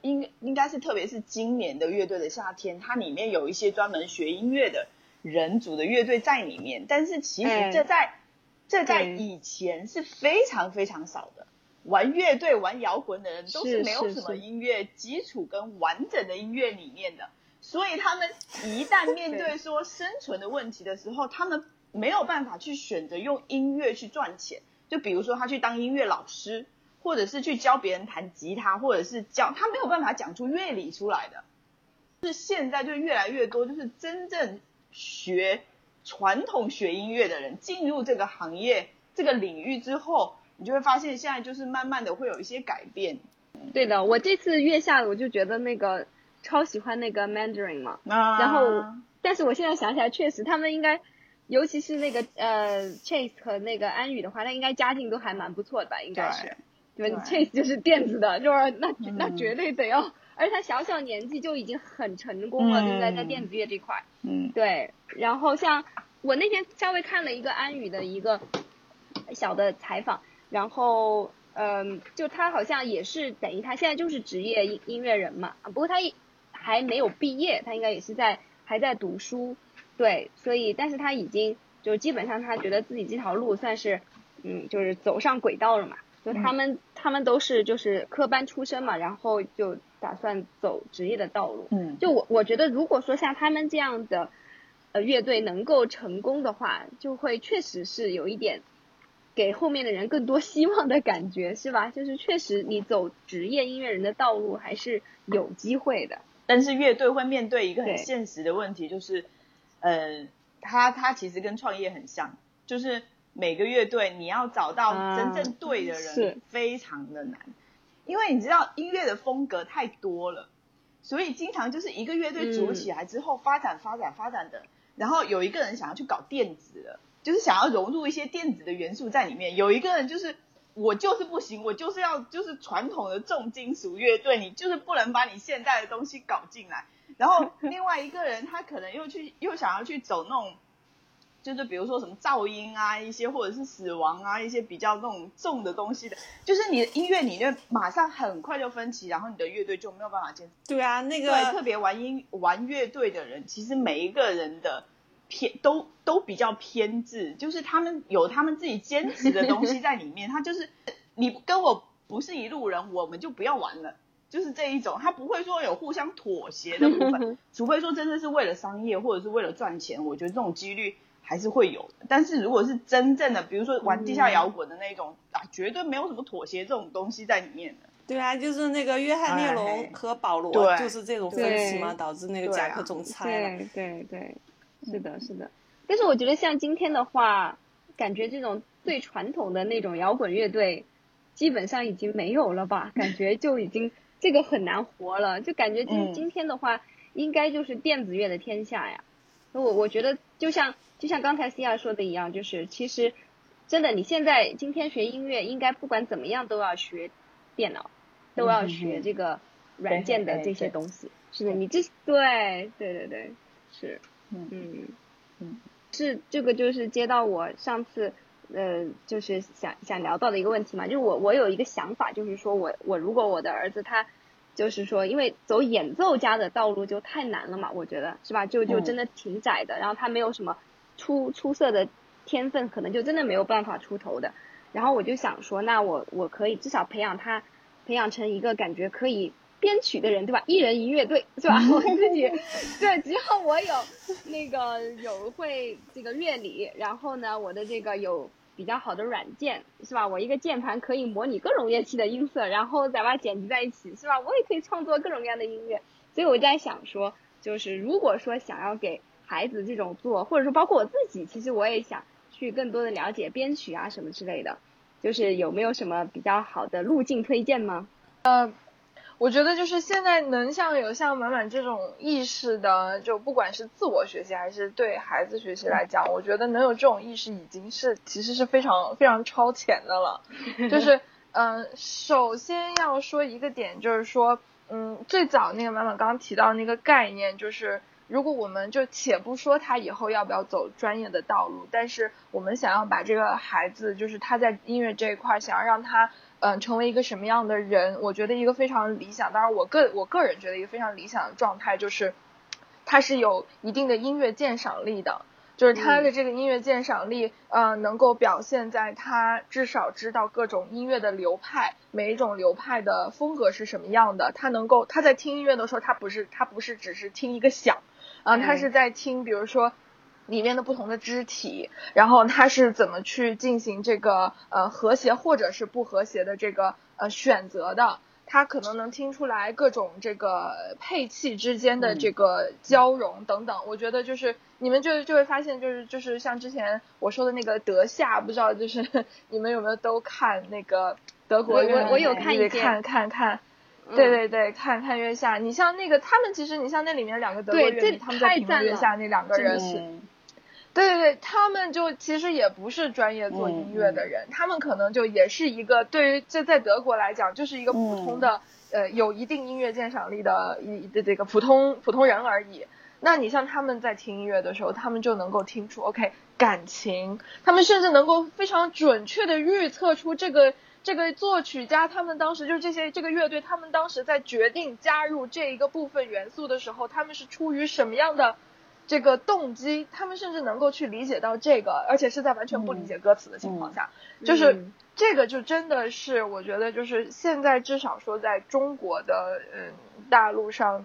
应该是特别是今年的乐队的夏天，它里面有一些专门学音乐的人组的乐队在里面，但是其实这在以前是非常非常少的。玩乐队玩摇滚的人都是没有什么音乐基础跟完整的音乐理念的，所以他们一旦面对说生存的问题的时候，他们没有办法去选择用音乐去赚钱，就比如说他去当音乐老师，或者是去教别人弹吉他，或者是他没有办法讲出乐理出来的。就是现在就越来越多就是真正学传统学音乐的人进入这个行业这个领域之后，你就会发现现在就是慢慢的会有一些改变。对的，我这次月下我就觉得那个超喜欢那个 Mandarin 嘛，然后但是我现在想起来确实他们应该尤其是那个Chase 和那个安宇的话，那应该家境都还蛮不错的吧，应该是对 Chase 就是电子的，就是那绝对得要而他小小年纪就已经很成功了，对不对？在电子乐这块，对。然后像我那天稍微看了一个安宇的一个小的采访，然后就他好像也是等于他现在就是职业音乐人嘛，不过他还没有毕业，他应该也是还在读书，对。所以，但是他已经就基本上他觉得自己这条路算是就是走上轨道了嘛。就他们都是就是科班出身嘛，然后就打算走职业的道路。就我觉得如果说像他们这样的乐队能够成功的话，就会确实是有一点给后面的人更多希望的感觉，是吧？就是确实你走职业音乐人的道路还是有机会的。但是乐队会面对一个很现实的问题，就是他其实跟创业很像，就是每个乐队你要找到真正对的人非常的难，因为你知道音乐的风格太多了，所以经常就是一个乐队组起来之后发展的，然后有一个人想要去搞电子了，就是想要融入一些电子的元素在里面，有一个人就是我就是不行，我就是要就是传统的重金属乐队，你就是不能把你现代的东西搞进来，然后另外一个人他可能又想要去走那种就是比如说什么噪音啊一些，或者是死亡啊一些比较那种重的东西的，就是你的音乐理念马上很快就分歧，然后你的乐队就没有办法坚持。对啊，那个对特别玩乐队的人，其实每一个人的都比较偏执，就是他们有他们自己坚持的东西在里面他就是你跟我不是一路人，我们就不要玩了，就是这一种，他不会说有互相妥协的部分除非说真的是为了商业或者是为了赚钱，我觉得这种几率还是会有的。但是如果是真正的比如说玩地下摇滚的那种绝对没有什么妥协这种东西在里面的。对啊，就是那个约翰列侬和保罗就是这种分歧嘛，导致那个夹克总裁了。对，是的是的。但是我觉得像今天的话，感觉这种最传统的那种摇滚乐队基本上已经没有了吧，感觉就已经这个很难活了，就感觉今天的话应该就是电子乐的天下呀。我觉得就像刚才Siya说的一样，就是其实真的你现在今天学音乐应该不管怎么样都要学电脑，都要学这个软件的这些东西。是的，你这对是是这个就是接到我上次就是想聊到的一个问题嘛，就是我有一个想法，就是说我如果我的儿子他就是说因为走演奏家的道路就太难了嘛，我觉得是吧，就真的挺窄的，然后他没有什么出色的天分，可能就真的没有办法出头的。然后我就想说那我可以至少培养成一个感觉可以编曲的人，对吧，一人一乐队是吧我自己对，只要我有那个有会这个乐理，然后呢我的这个有比较好的软件是吧，我一个键盘可以模拟各种乐器的音色，然后再把它剪辑在一起是吧，我也可以创作各种各样的音乐。所以我在想说就是如果说想要给孩子这种做，或者说包括我自己，其实我也想去更多的了解编曲啊什么之类的，就是有没有什么比较好的路径推荐吗？我觉得就是现在能像满满这种意识的，就不管是自我学习还是对孩子学习来讲，我觉得能有这种意识已经是其实是非常非常超前的了就是首先要说一个点，就是说最早那个满满刚刚提到那个概念，就是如果我们就且不说他以后要不要走专业的道路，但是我们想要把这个孩子就是他在音乐这一块想要让他成为一个什么样的人，我觉得一个非常理想，当然我个人觉得一个非常理想的状态就是他是有一定的音乐鉴赏力的，就是他的这个音乐鉴赏力能够表现在他至少知道各种音乐的流派，每一种流派的风格是什么样的，他在听音乐的时候他不是只是听一个响他是在听比如说里面的不同的肢体，然后它是怎么去进行这个和谐或者是不和谐的这个选择的，它可能能听出来各种这个配器之间的这个交融等等。我觉得就是你们就会发现就是像之前我说的那个德夏，不知道就是你们有没有都看那个德国乐，我有看一些看。对，看月下，你像那个他们其实你像那里面两个德国乐迷，他们在评论月下那两个人对，他们就其实也不是专业做音乐的人，他们可能就也是一个对于这在德国来讲就是一个普通的有一定音乐鉴赏力的这个普通人而已。那你像他们在听音乐的时候，他们就能够听出 OK 感情，他们甚至能够非常准确的预测出这个作曲家他们当时就是这个乐队他们当时在决定加入这一个部分元素的时候，他们是出于什么样的这个动机，他们甚至能够去理解到这个，而且是在完全不理解歌词的情况下就是这个就真的是我觉得就是现在至少说在中国的大陆上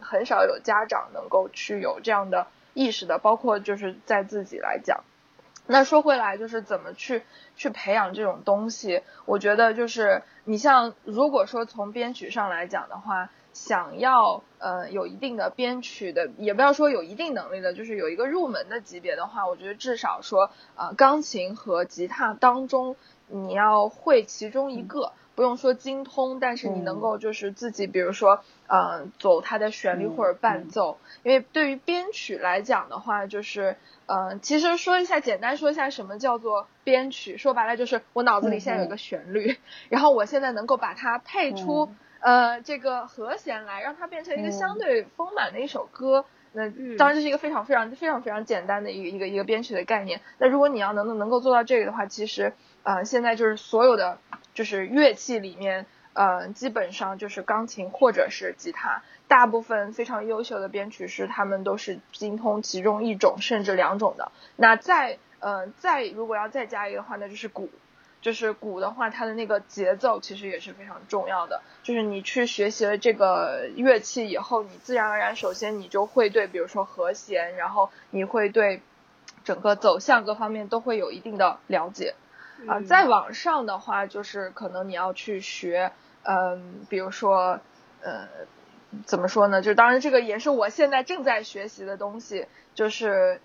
很少有家长能够去有这样的意识的，包括就是在自己来讲那说回来，就是怎么去培养这种东西，我觉得就是你像如果说从编曲上来讲的话，想要有一定的编曲的，也不要说有一定能力的，就是有一个入门的级别的话，我觉得至少说钢琴和吉他当中你要会其中一个，不用说精通，但是你能够就是自己比如说走它的旋律或者伴奏。因为对于编曲来讲的话，就是其实简单说一下什么叫做编曲，说白了就是我脑子里现在有一个旋律，然后我现在能够把它配出这个和弦来，让它变成一个相对丰满的一首歌。那当然这是一个非常非常非常非常简单的一个编曲的概念。那如果你要能够做到这个的话，其实现在就是所有的就是乐器里面基本上就是钢琴或者是吉他，大部分非常优秀的编曲师他们都是精通其中一种甚至两种的。那再如果要再加一个的话，那就是鼓。就是鼓的话，它的那个节奏其实也是非常重要的。就是你去学习了这个乐器以后，你自然而然首先你就会对比如说和弦，然后你会对整个走向各方面都会有一定的了解。再往上的话，就是可能你要去学比如说怎么说呢，就当然这个也是我现在正在学习的东西，就是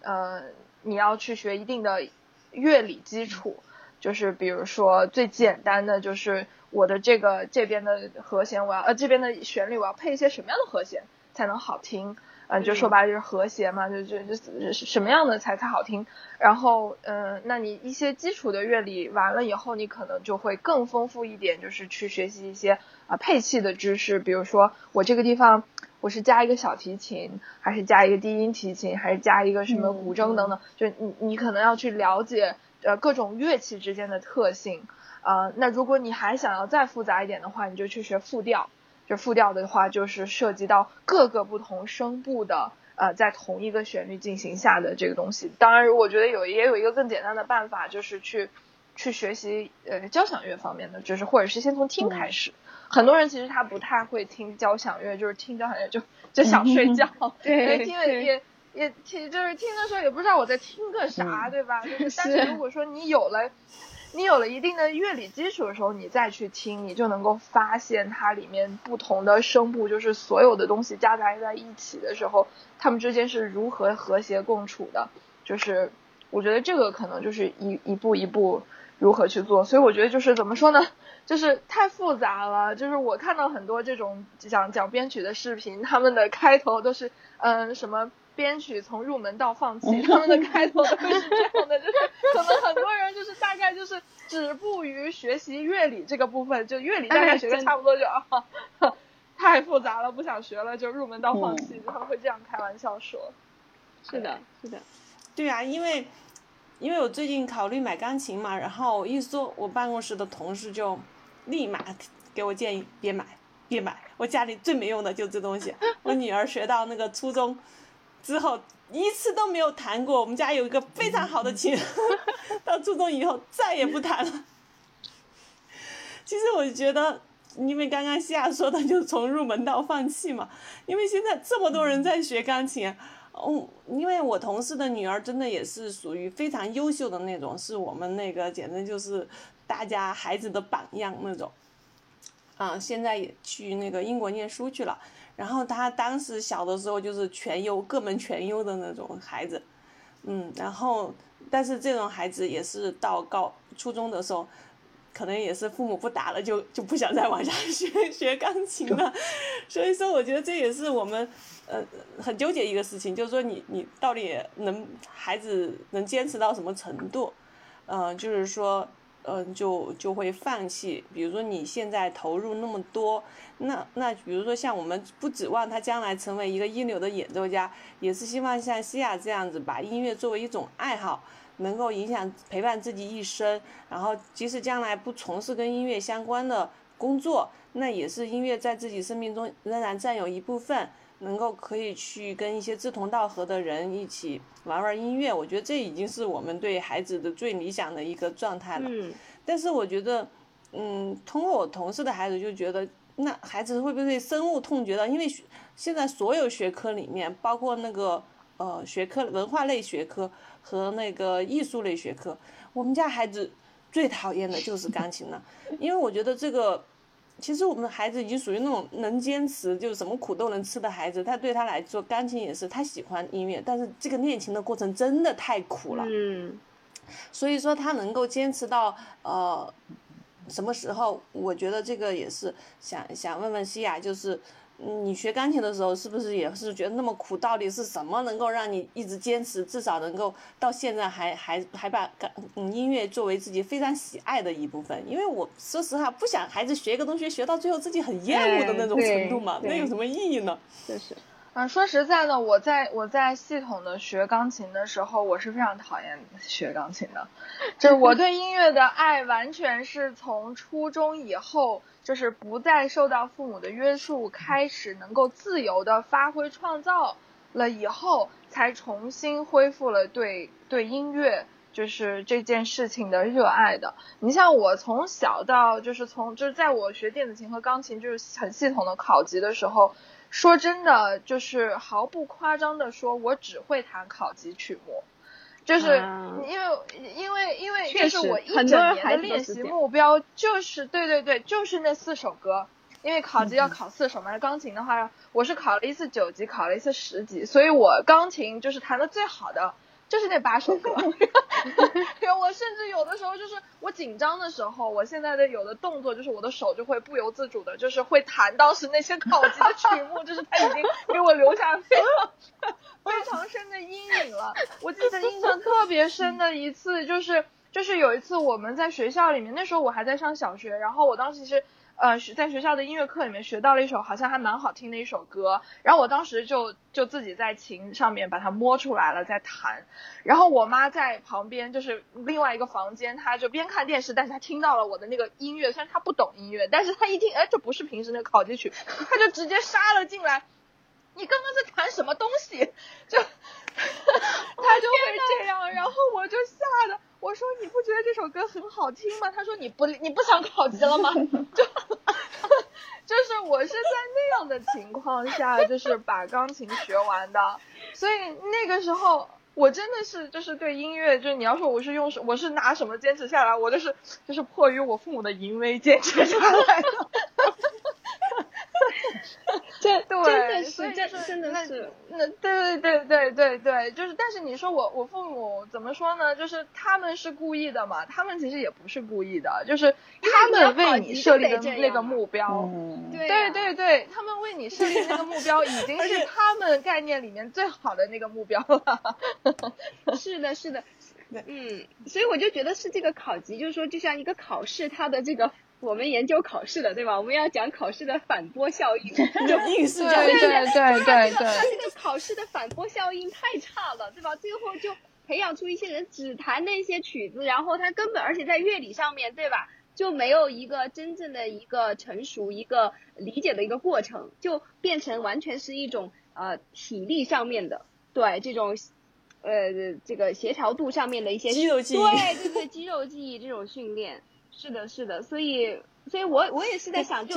你要去学一定的乐理基础。就是比如说最简单的就是我的这边的和弦，我要这边的旋律我要配一些什么样的和弦才能好听，就说白了就是和谐嘛，就什么样的才好听。然后那你一些基础的乐理完了以后，你可能就会更丰富一点，就是去学习一些配器的知识。比如说我这个地方我是加一个小提琴，还是加一个低音提琴，还是加一个什么古筝等等，就你可能要去了解各种乐器之间的特性。那如果你还想要再复杂一点的话，你就去学复调。就复调的话，就是涉及到各个不同声部的在同一个旋律进行下的这个东西。当然我觉得也有一个更简单的办法，就是去学习交响乐方面的，就是或者是先从听开始。很多人其实他不太会听交响乐，就是听交响乐就想睡觉，对，因为也就是听的时候也不知道我在听个啥，对吧？就是但是如果说你有了一定的乐理基础的时候，你再去听，你就能够发现它里面不同的声部，就是所有的东西夹杂在一起的时候，它们之间是如何和谐共处的。就是我觉得这个可能就是一步一步如何去做。所以我觉得就是怎么说呢，就是太复杂了。就是我看到很多这种讲编曲的视频，他们的开头都是什么编曲从入门到放弃，他们的开头都会是这样的，就是可能很多人就是大概就是止步于学习乐理这个部分，就乐理大概学的差不多就太复杂了不想学了，就入门到放弃，他们会这样开玩笑说。是的，对啊，因为我最近考虑买钢琴嘛，然后一说我办公室的同事就立马给我建议别买，我家里最没用的就这东西。我女儿学到那个初中之后一次都没有弹过，我们家有一个非常好的琴，到初中以后再也不弹了。其实我觉得因为刚刚西亚说的就从入门到放弃嘛，因为现在这么多人在学钢琴，因为我同事的女儿真的也是属于非常优秀的那种，是我们那个简直就是大家孩子的榜样那种现在也去那个英国念书去了。然后他当时小的时候就是全优，各门全优的那种孩子，然后但是这种孩子也是到初中的时候，可能也是父母不打了，就不想再往下学钢琴了。所以说我觉得这也是我们很纠结一个事情，就是说你到底孩子能坚持到什么程度，就是说就会放弃。比如说你现在投入那么多，那比如说像我们不指望他将来成为一个一流的演奏家，也是希望像西亚这样子把音乐作为一种爱好，能够影响陪伴自己一生。然后即使将来不从事跟音乐相关的工作，那也是音乐在自己生命中仍然占有一部分，能够可以去跟一些志同道合的人一起玩音乐。我觉得这已经是我们对孩子的最理想的一个状态了。但是我觉得通过我同事的孩子就觉得，那孩子会不会对深恶痛绝的？因为现在所有学科里面，包括那个学科文化类学科，和那个艺术类学科。我们家孩子最讨厌的就是钢琴了，因为我觉得这个其实我们的孩子已经属于那种能坚持，就是什么苦都能吃的孩子，他对他来说钢琴也是，他喜欢音乐，但是这个练琴的过程真的太苦了。嗯，所以说他能够坚持到什么时候，我觉得这个也是想问问西亚，就是你学钢琴的时候是不是也是觉得那么苦，到底是什么能够让你一直坚持，至少能够到现在还把音乐作为自己非常喜爱的一部分？因为我说实话不想孩子学一个东西学到最后自己很厌恶的那种程度嘛，那有什么意义呢？就是说实在的，我在系统的学钢琴的时候，我是非常讨厌学钢琴的。就是我对音乐的爱完全是从初中以后，就是不再受到父母的约束，开始能够自由的发挥创造了以后，才重新恢复了对音乐就是这件事情的热爱的。你像我从小到就是在我学电子琴和钢琴就是很系统的考级的时候，说真的，就是毫不夸张的说，我只会弹考级曲目，就是因为这是我一整年的练习目标，就是对，就是那4首歌，因为考级要考4首嘛。钢琴的话，我是考了一次9级，考了一次10级，所以我钢琴就是弹的最好的就是那8首歌。然后我甚至有的时候就是我紧张的时候，我现在的有的动作就是我的手就会不由自主的就是会弹当时那些考级的曲目，就是它已经给我留下非常深的阴影了。我记得印象特别深的一次就是有一次我们在学校里面，那时候我还在上小学，然后我当时是在学校的音乐课里面学到了一首好像还蛮好听的一首歌，然后我当时就自己在琴上面把它摸出来了再弹，然后我妈在旁边就是另外一个房间，她就边看电视，但是她听到了我的那个音乐，虽然她不懂音乐，但是她一听这不是平时那个考级曲，她就直接杀了进来，你刚刚在弹什么东西？就她就会这样，然后我就吓得我说你不觉得这首歌很好听吗？他说你不想考级了吗？就是我是在那样的情况下，就是把钢琴学完的。所以那个时候我真的是就是对音乐，就是你要说我是拿什么坚持下来，我就是迫于我父母的淫威坚持下来的。真的是那对，就是但是你说我父母怎么说呢，就是他们是故意的嘛，他们其实也不是故意的，就是他们为你设立的那个目标、嗯、对，他们为你设立那个目标已经是他们概念里面最好的那个目标了。是的，嗯，所以我就觉得是这个考级，就是说就像一个考试，它的这个我们研究考试的，对吧？我们要讲考试的反驳效应，应试教育，对。他这个考试的反驳效应太差了，对吧？最后就培养出一些人只弹那些曲子，然后他根本而且在乐理上面，对吧？就没有一个真正的一个成熟、一个理解的一个过程，就变成完全是一种体力上面的，对这种这个协调度上面的一些肌肉记忆，对，肌肉记忆这种训练。是的，所以我也是在想，就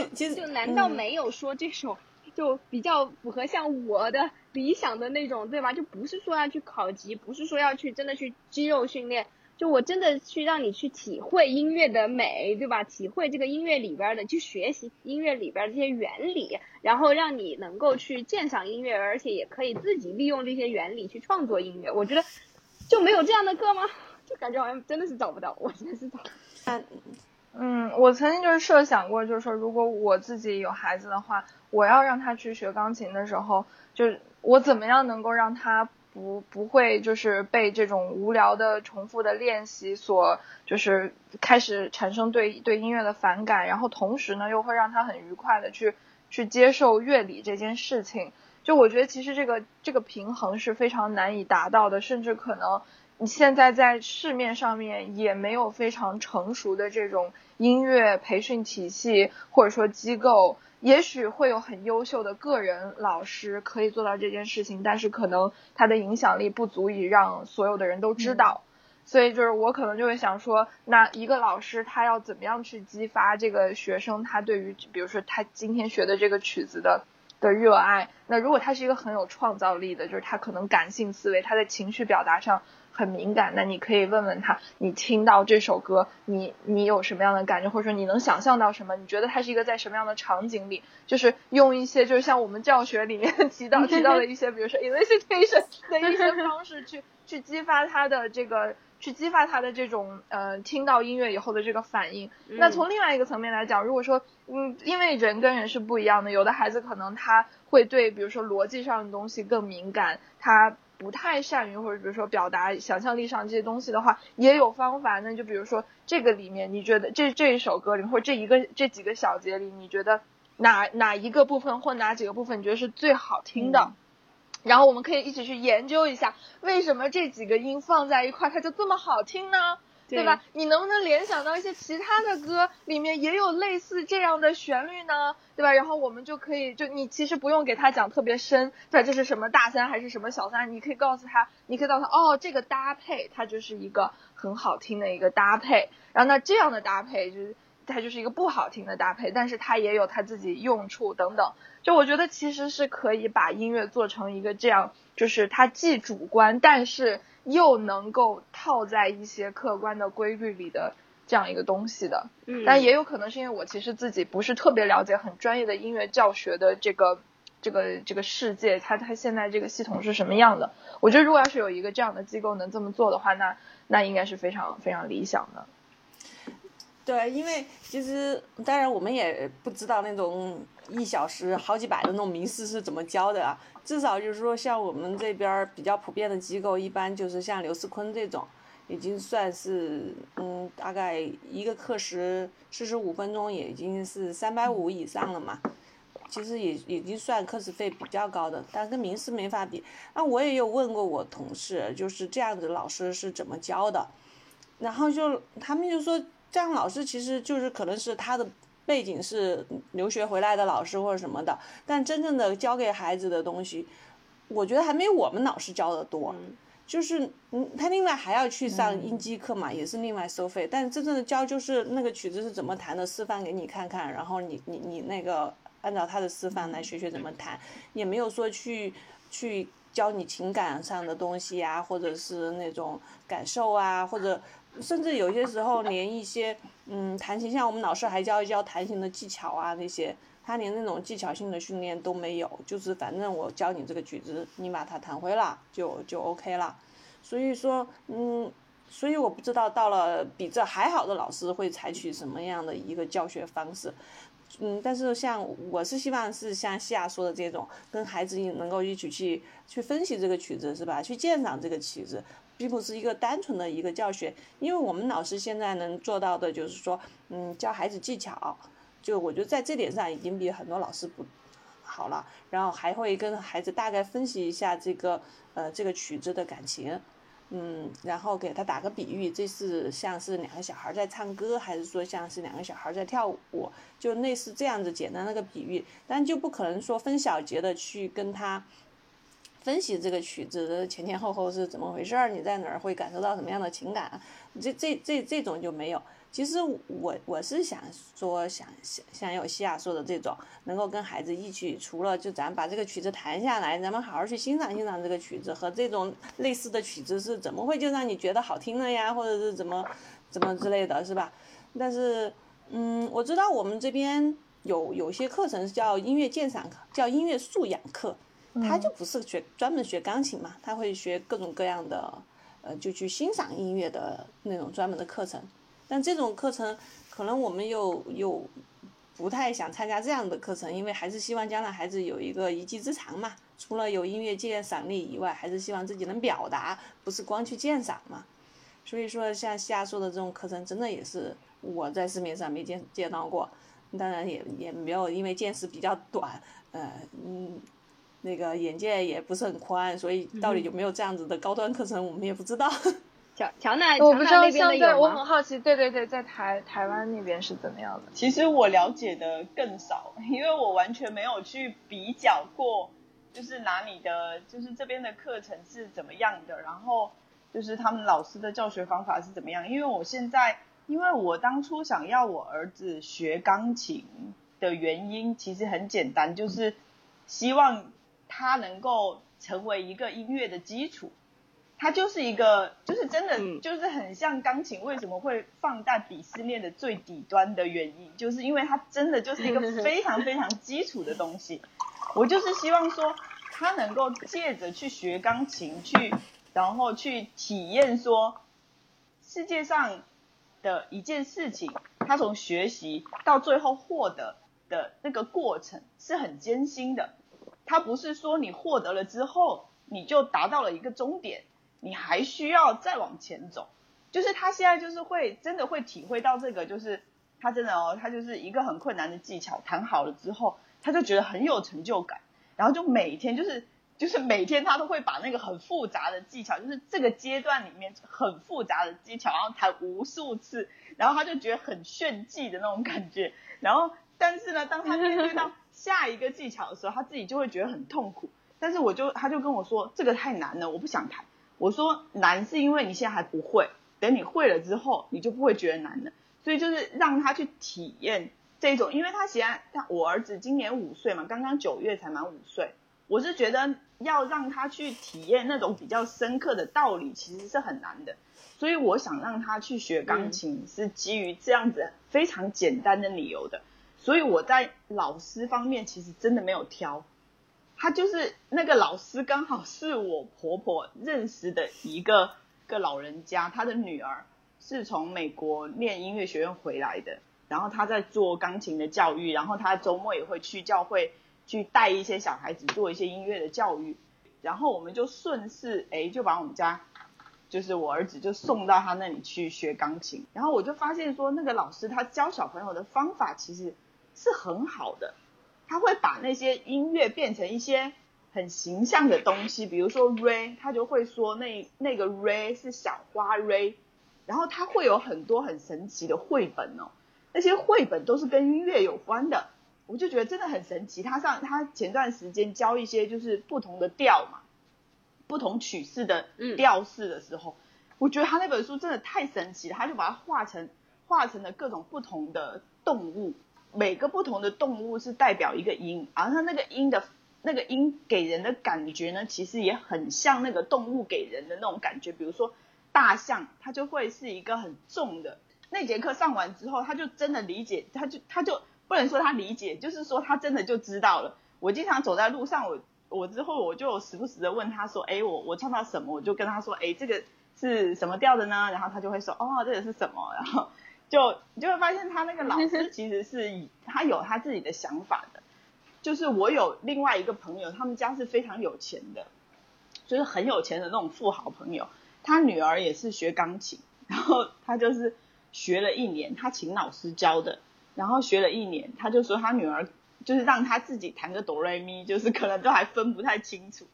难道没有说这种就比较符合像我的理想的那种，对吧？就不是说要去考级，不是说要去真的去肌肉训练，就我真的去让你去体会音乐的美，对吧？体会这个音乐里边的，去学习音乐里边这些原理，然后让你能够去鉴赏音乐，而且也可以自己利用这些原理去创作音乐。我觉得就没有这样的课吗？就感觉好像真的是找不到，我真的是找不到。我曾经就是设想过，就是说如果我自己有孩子的话，我要让他去学钢琴的时候，就是我怎么样能够让他不会就是被这种无聊的重复的练习所就是开始产生对音乐的反感，然后同时呢又会让他很愉快的去接受乐理这件事情。就我觉得其实这个平衡是非常难以达到的，甚至可能你现在在市面上面也没有非常成熟的这种音乐培训体系或者说机构，也许会有很优秀的个人老师可以做到这件事情，但是可能他的影响力不足以让所有的人都知道。所以就是我可能就会想说，那一个老师他要怎么样去激发这个学生他对于比如说他今天学的这个曲子的热爱，那如果他是一个很有创造力的，就是他可能感性思维，他在情绪表达上很敏感，那你可以问问他，你听到这首歌你有什么样的感觉，或者说你能想象到什么，你觉得它是一个在什么样的场景里，就是用一些就是像我们教学里面提到的一些比如说 elicitation 的一些方式去激发他的这个，去激发他的这种听到音乐以后的这个反应。那从另外一个层面来讲，如果说因为人跟人是不一样的，有的孩子可能他会对比如说逻辑上的东西更敏感，他不太善于或者比如说表达想象力上这些东西的话，也有方法。那就比如说这个里面你觉得这一首歌里或者这几个小节里，你觉得哪一个部分或哪几个部分你觉得是最好听的，然后我们可以一起去研究一下，为什么这几个音放在一块它就这么好听呢？对吧？你能不能联想到一些其他的歌里面也有类似这样的旋律呢？对吧？然后我们就可以，就你其实不用给他讲特别深，对，这是什么大三还是什么小三，你可以告诉他哦，这个搭配它就是一个很好听的一个搭配，然后那这样的搭配就是它就是一个不好听的搭配，但是它也有它自己用处等等。就我觉得其实是可以把音乐做成一个这样，就是它既主观但是又能够套在一些客观的规律里的这样一个东西的。但也有可能是因为我其实自己不是特别了解很专业的音乐教学的这个世界，它现在这个系统是什么样的。我觉得如果要是有一个这样的机构能这么做的话，那应该是非常非常理想的。对，因为其实当然我们也不知道那种1小时好几百的那种名师是怎么教的啊。至少就是说像我们这边比较普遍的机构，一般就是像刘思坤这种已经算是大概一个课时45分钟也已经是350以上了嘛，其实也已经算课时费比较高的，但跟名师没法比。那我也有问过我同事，就是这样子老师是怎么教的，然后就他们就说这样老师其实就是可能是他的背景是留学回来的老师或者什么的，但真正的教给孩子的东西我觉得还没有我们老师教的多。就是他另外还要去上音基课嘛，也是另外收费，但真正的教就是那个曲子是怎么弹的示范给你看看，然后你那个按照他的示范来学怎么弹，也没有说去教你情感上的东西啊，或者是那种感受啊，或者甚至有些时候连一些弹琴，像我们老师还教一教弹琴的技巧啊，那些他连那种技巧性的训练都没有，就是反正我教你这个曲子，你把它弹会了就 OK 了。所以说所以我不知道到了比这还好的老师会采取什么样的一个教学方式。但是像我是希望是像西亚说的这种，跟孩子能够一起去分析这个曲子，是吧？去鉴赏这个曲子，并不是一个单纯的一个教学。因为我们老师现在能做到的就是说教孩子技巧，就我觉得在这点上已经比很多老师不好了，然后还会跟孩子大概分析一下这个曲子的感情，然后给他打个比喻，这是像是两个小孩在唱歌，还是说像是两个小孩在跳舞，就类似这样子简单的个比喻，但就不可能说分小节的去跟他分析这个曲子的前后后是怎么回事儿，你在哪儿会感受到什么样的情感，这种就没有。其实我是想说想有西亚说的这种，能够跟孩子一起，除了就咱把这个曲子弹下来，咱们好好去欣赏欣赏这个曲子，和这种类似的曲子是怎么会就让你觉得好听了呀，或者是怎么之类的，是吧？但是我知道我们这边有些课程叫音乐鉴赏课，叫音乐素养课，他就不是专门学钢琴嘛，他会学各种各样的就去欣赏音乐的那种专门的课程。但这种课程可能我们又不太想参加这样的课程，因为还是希望将来孩子有一个一技之长嘛，除了有音乐鉴赏力以外，还是希望自己能表达，不是光去鉴赏嘛。所以说像西亚说的这种课程真的也是我在市面上没见到过，当然也没有，因为见识比较短，那个眼界也不是很宽，所以到底有没有这样子的高端课程我们也不知道。乔娜我不知道，像在我很好奇，对在台湾那边是怎么样的。其实我了解的更少，因为我完全没有去比较过，就是哪里的，就是这边的课程是怎么样的，然后就是他们老师的教学方法是怎么样。因为我当初想要我儿子学钢琴的原因其实很简单，就是希望他能够成为一个音乐的基础，它就是一个就是真的就是很像钢琴为什么会放大鄙视链的最底端的原因，就是因为它真的就是一个非常非常基础的东西。我就是希望说他能够借着去学钢琴去然后去体验说世界上的一件事情，他从学习到最后获得的那个过程是很艰辛的，他不是说你获得了之后你就达到了一个终点，你还需要再往前走。就是他现在就是会真的会体会到这个，就是他真的哦，他就是一个很困难的技巧弹好了之后他就觉得很有成就感，然后就每天就是每天他都会把那个很复杂的技巧，就是这个阶段里面很复杂的技巧然后弹无数次，然后他就觉得很炫技的那种感觉。然后但是呢当他面对到下一个技巧的时候他自己就会觉得很痛苦。但是他就跟我说这个太难了我不想弹。我说难是因为你现在还不会，等你会了之后你就不会觉得难了。所以就是让他去体验这种，因为他现在我儿子今年5岁嘛，刚刚9月才满5岁，我是觉得要让他去体验那种比较深刻的道理其实是很难的，所以我想让他去学钢琴是基于这样子非常简单的理由的。所以我在老师方面其实真的没有挑，他就是那个老师刚好是我婆婆认识的一个老人家，他的女儿是从美国念音乐学院回来的，然后他在做钢琴的教育，然后他周末也会去教会去带一些小孩子做一些音乐的教育。然后我们就顺势就把我们家就是我儿子就送到他那里去学钢琴，然后我就发现说那个老师他教小朋友的方法其实是很好的，他会把那些音乐变成一些很形象的东西，比如说 Ray 他就会说那个 Ray 是小花 Ray， 然后他会有很多很神奇的绘本哦，那些绘本都是跟音乐有关的，我就觉得真的很神奇。他前段时间教一些就是不同的调嘛，不同曲式的调式的时候，我觉得他那本书真的太神奇了，他就把它画成了各种不同的动物，每个不同的动物是代表一个音，然后他那个音给人的感觉呢，其实也很像那个动物给人的那种感觉，比如说大象，它就会是一个很重的。那节课上完之后他就真的理解，他就不能说他理解，就是说他真的就知道了。我经常走在路上，我之后我就时不时的问他说我唱到什么，我就跟他说这个是什么调的呢，然后他就会说这个是什么，然后就会发现他那个老师其实是他有他自己的想法的。就是我有另外一个朋友，他们家是非常有钱的，就是很有钱的那种富豪朋友，他女儿也是学钢琴，然后他就是学了1年，他请老师教的，然后学了1年，他就说他女儿就是让他自己弹个哆来咪，就是可能都还分不太清楚。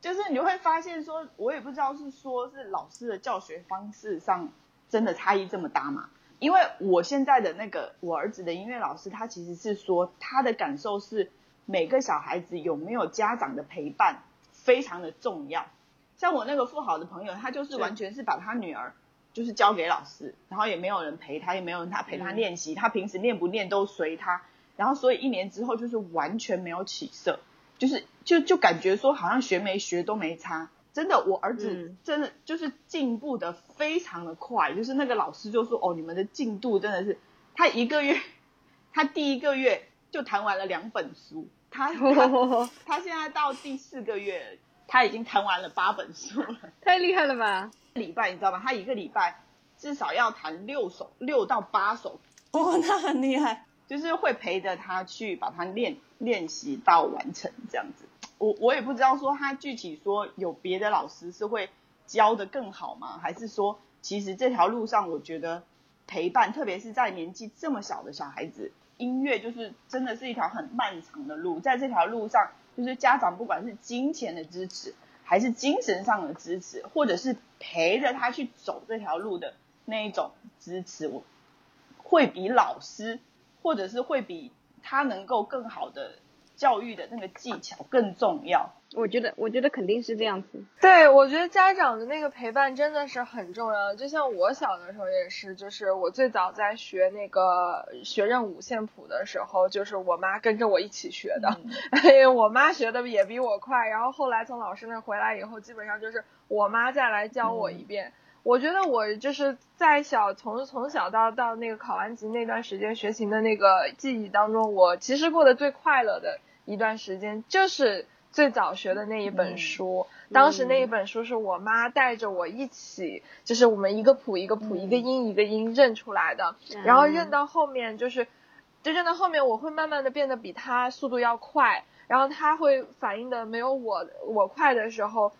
就是你会发现说，我也不知道是说是老师的教学方式上真的差异这么大嘛？因为我现在的那个我儿子的音乐老师，他其实是说他的感受是每个小孩子有没有家长的陪伴非常的重要。像我那个富豪的朋友，他就是完全是把他女儿就是交给老师，然后也没有人陪他，也没有人陪他练习，他平时练不练都随他，然后所以1年之后就是完全没有起色，就是就感觉说好像学没学都没差。真的，我儿子真的就是进步的非常的快，就是那个老师就说你们的进度真的是，他第一个月就弹完了2本书，他现在到第4个月他已经弹完了8本书了，太厉害了吧！礼拜你知道吗？他一个礼拜至少要弹6到8首，那很厉害，就是会陪着他去把他练习到完成这样子。我也不知道说他具体说有别的老师是会教得更好吗？还是说其实这条路上我觉得陪伴，特别是在年纪这么小的小孩子，音乐就是真的是一条很漫长的路，在这条路上就是家长不管是金钱的支持还是精神上的支持，或者是陪着他去走这条路的那一种支持，会比老师或者是会比他能够更好的教育的那个技巧更重要。我觉得肯定是这样子。对，我觉得家长的那个陪伴真的是很重要的。就像我小的时候也是，就是我最早在学那个学认五线谱的时候，就是我妈跟着我一起学的，因为我妈学的也比我快。然后后来从老师那回来以后，基本上就是我妈再来教我一遍。我觉得我就是在从小到那个考完级那段时间学习的那个记忆当中，我其实过得最快乐的一段时间就是最早学的那一本书。当时那一本书是我妈带着我一起，就是我们一个谱一个谱，一个音一个音认出来的。然后认到后面我会慢慢的变得比她速度要快，然后她会反应的没有我快的时候，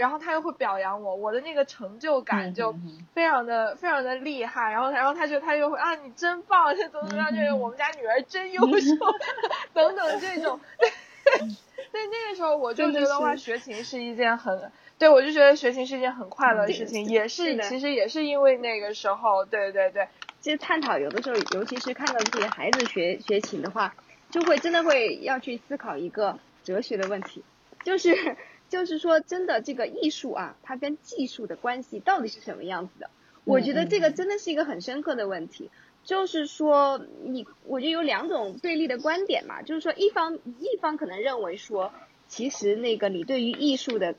然后她又会表扬我的那个成就感就非常的非常的厉害。然后她又会啊你真棒，就怎么样，就是我们家女儿真优秀等等这种。对，那个时候我就觉得哇，学琴是一件我就觉得学琴是一件很快乐的事情，也是其实也是因为那个时候，对。其实探讨有的时候，尤其是看到自己的孩子学琴的话，就会真的会要去思考一个哲学的问题，就是说真的这个艺术啊，它跟技术的关系到底是什么样子的？我觉得这个真的是一个很深刻的问题。就是说我觉得有两种对立的观点嘛，就是说一方可能认为说，其实那个你对于艺术的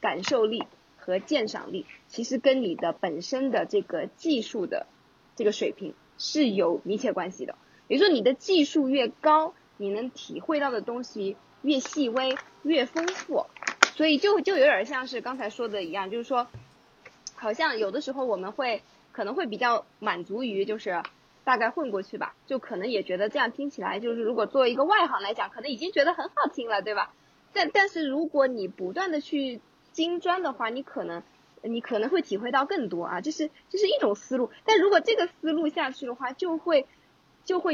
感受力和鉴赏力，其实跟你的本身的这个技术的这个水平是有密切关系的。比如说你的技术越高，你能体会到的东西越细微越丰富，所以就有点像是刚才说的一样，就是说好像有的时候我们可能会比较满足于就是大概混过去吧，就可能也觉得这样听起来，就是如果作为一个外行来讲，可能已经觉得很好听了，对吧？但是如果你不断的去精专的话，你可能会体会到更多啊，这是一种思路。但如果这个思路下去的话，就会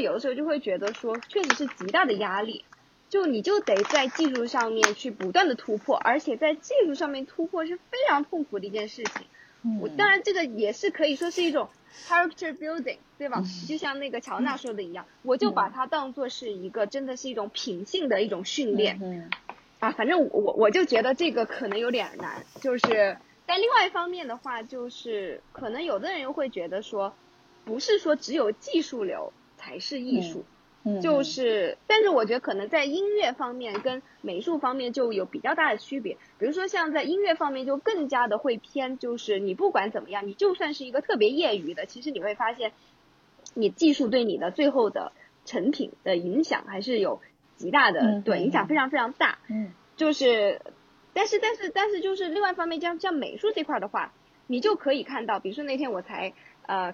有的时候就会觉得说，确实是极大的压力，就你就得在技术上面去不断的突破，而且在技术上面突破是非常痛苦的一件事情。我当然这个也是可以说是一种 character building， 对吧？就像那个乔娜说的一样，我就把它当作是一个真的是一种品性的一种训练啊。反正我就觉得这个可能有点难，就是但另外一方面的话，就是可能有的人又会觉得说，不是说只有技术流才是艺术，就是但是我觉得可能在音乐方面跟美术方面就有比较大的区别。比如说像在音乐方面就更加的会偏，就是你不管怎么样，你就算是一个特别业余的，其实你会发现你技术对你的最后的成品的影响还是有极大的影响，非常非常大。就是但是就是另外一方面，像美术这块的话，你就可以看到，比如说那天我才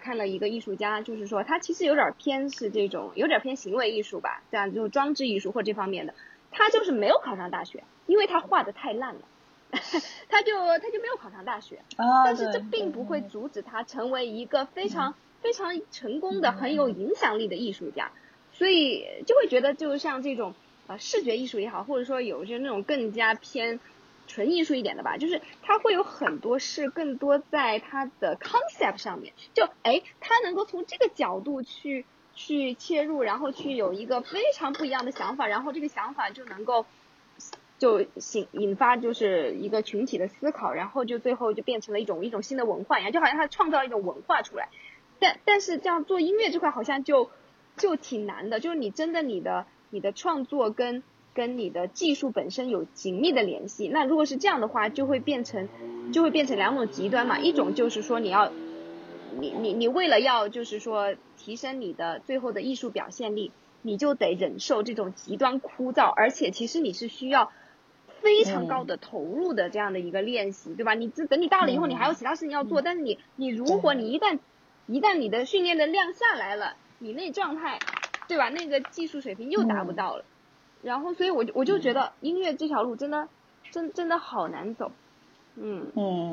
看了一个艺术家，就是说他其实有点偏是这种有点偏行为艺术吧，这样就是装置艺术或这方面的，他就是没有考上大学，因为他画的太烂了他就没有考上大学啊。但是这并不会阻止他成为一个非常非常成功的很有影响力的艺术家。所以就会觉得就像这种视觉艺术也好，或者说有些那种更加偏纯艺术一点的吧，就是他会有很多事更多在他的 concept 上面，就他能够从这个角度去切入，然后去有一个非常不一样的想法，然后这个想法就能够就引发就是一个群体的思考，然后就最后就变成了一种新的文化一样，就好像他创造一种文化出来。但是这样做音乐这块好像就挺难的，就是你真的你的创作跟你的技术本身有紧密的联系。那如果是这样的话，就会变成两种极端嘛。一种就是说你为了要就是说提升你的最后的艺术表现力，你就得忍受这种极端枯燥，而且其实你是需要非常高的投入的这样的一个练习，对吧？你等你大了以后，你还有其他事情要做，但是你如果你一旦你的训练的量下来了，你那状态，对吧？那个技术水平又达不到了。然后所以我就觉得音乐这条路真的好难走。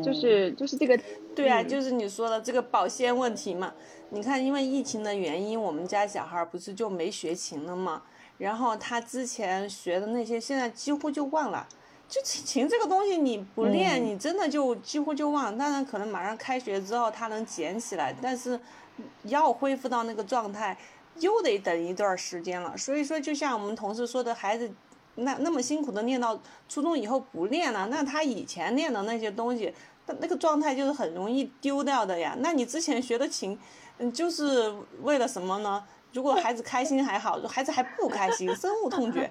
就是这个，对啊，就是你说的这个保鲜问题嘛。你看因为疫情的原因，我们家小孩不是就没学琴了嘛，然后他之前学的那些现在几乎就忘了。就琴这个东西你不练，你真的就几乎就忘了。当然可能马上开学之后他能捡起来，但是要恢复到那个状态又得等一段时间了。所以说就像我们同事说的，孩子那么辛苦的念到初中以后不练了，那他以前练的那些东西那个状态就是很容易丢掉的呀。那你之前学的琴就是为了什么呢？如果孩子开心还好，孩子还不开心，深恶痛绝。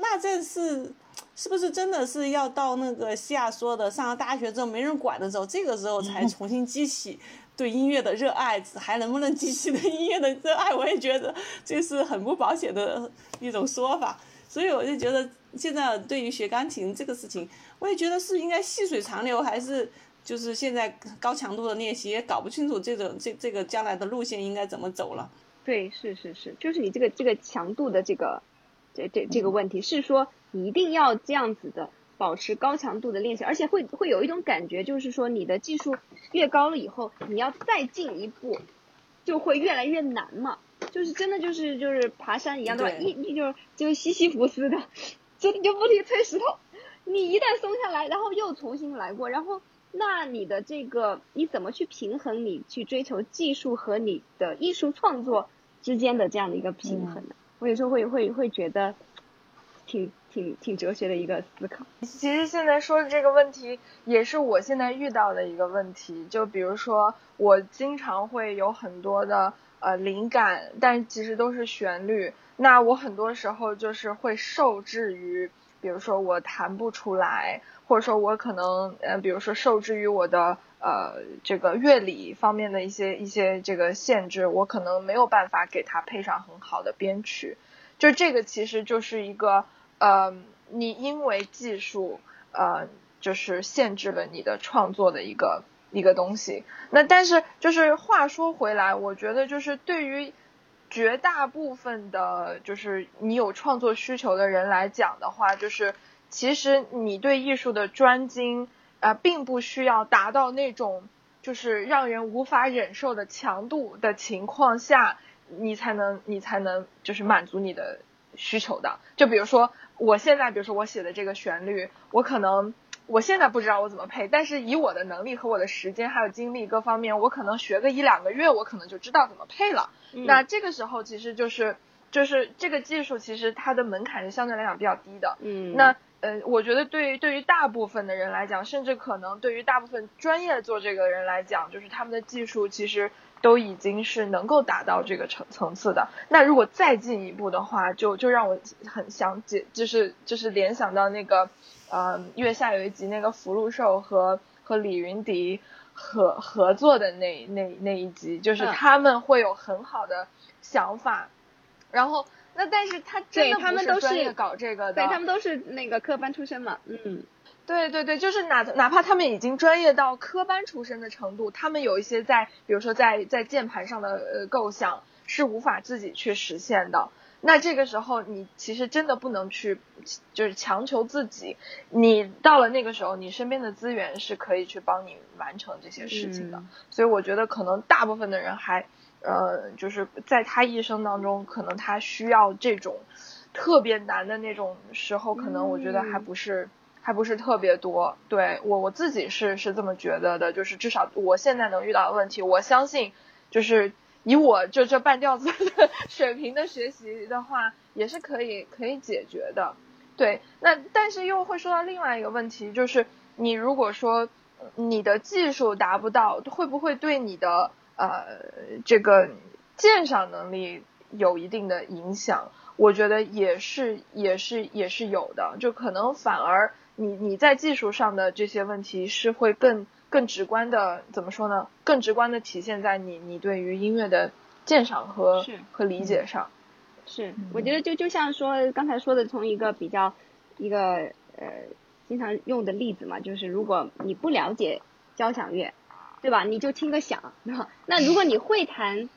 那这是不是真的是要到那个西亚说的上了大学之后没人管的时候，这个时候才重新激起对音乐的热爱？还能不能激起对音乐的热爱，我也觉得这是很不保险的一种说法。所以我就觉得现在对于学钢琴这个事情，我也觉得是应该细水长流，还是就是现在高强度的练习，也搞不清楚这个将来的路线应该怎么走了。对，是，就是你这个强度的这个问题是说你一定要这样子的保持高强度的练习，而且会有一种感觉，就是说你的技术越高了以后，你要再进一步就会越来越难嘛，就是真的就是爬山一样的，你就是西西弗斯的，就不停推石头，你一旦松下来，然后又重新来过，然后那你的这个你怎么去平衡你去追求技术和你的艺术创作之间的这样的一个平衡呢？我有时候会觉得挺哲学的一个思考。其实现在说的这个问题也是我现在遇到的一个问题，就比如说我经常会有很多的灵感，但其实都是旋律，那我很多时候就是会受制于比如说我弹不出来，或者说我可能比如说受制于我的这个乐理方面的一些这个限制，我可能没有办法给它配上很好的编曲。就这个其实就是一个你因为技术就是限制了你的创作的一个东西。那但是就是话说回来，我觉得就是对于绝大部分的就是你有创作需求的人来讲的话，就是其实你对艺术的专精并不需要达到那种就是让人无法忍受的强度的情况下，你才能就是满足你的需求的。就比如说我现在，比如说我写的这个旋律，我可能我现在不知道我怎么配，但是以我的能力和我的时间还有精力各方面，我可能学个1-2个月，我可能就知道怎么配了。那这个时候其实就是这个技术其实它的门槛是相对来讲比较低的。那我觉得对于大部分的人来讲，甚至可能对于大部分专业做这个人来讲，就是他们的技术其实都已经是能够达到这个层次的。那如果再进一步的话，就让我很想解，就是联想到那个月下有一集那个福禄寿和李云迪合作的那一集，就是他们会有很好的想法，然后那但是他真的不是专业搞这个的，对，他们都是那个科班出身嘛。对，就是哪怕他们已经专业到科班出身的程度，他们有一些比如说在键盘上的构想是无法自己去实现的。那这个时候你其实真的不能去就是强求自己，你到了那个时候你身边的资源是可以去帮你完成这些事情的。所以我觉得可能大部分的人还就是在他一生当中，可能他需要这种特别难的那种时候，可能我觉得还不是特别多。对，我自己是这么觉得的，就是至少我现在能遇到的问题，我相信就是以我就这半吊子的水平的学习的话，也是可以解决的。对，那但是又会说到另外一个问题，就是你如果说你的技术达不到，会不会对你的这个鉴赏能力有一定的影响？我觉得也是有的，就可能反而你在技术上的这些问题是会更直观的，怎么说呢？更直观的体现在你对于音乐的鉴赏和理解上。是，我觉得就像说刚才说的，从一个比较一个经常用的例子嘛，就是如果你不了解交响乐，对吧？你就听个响，对吧？那如果你会弹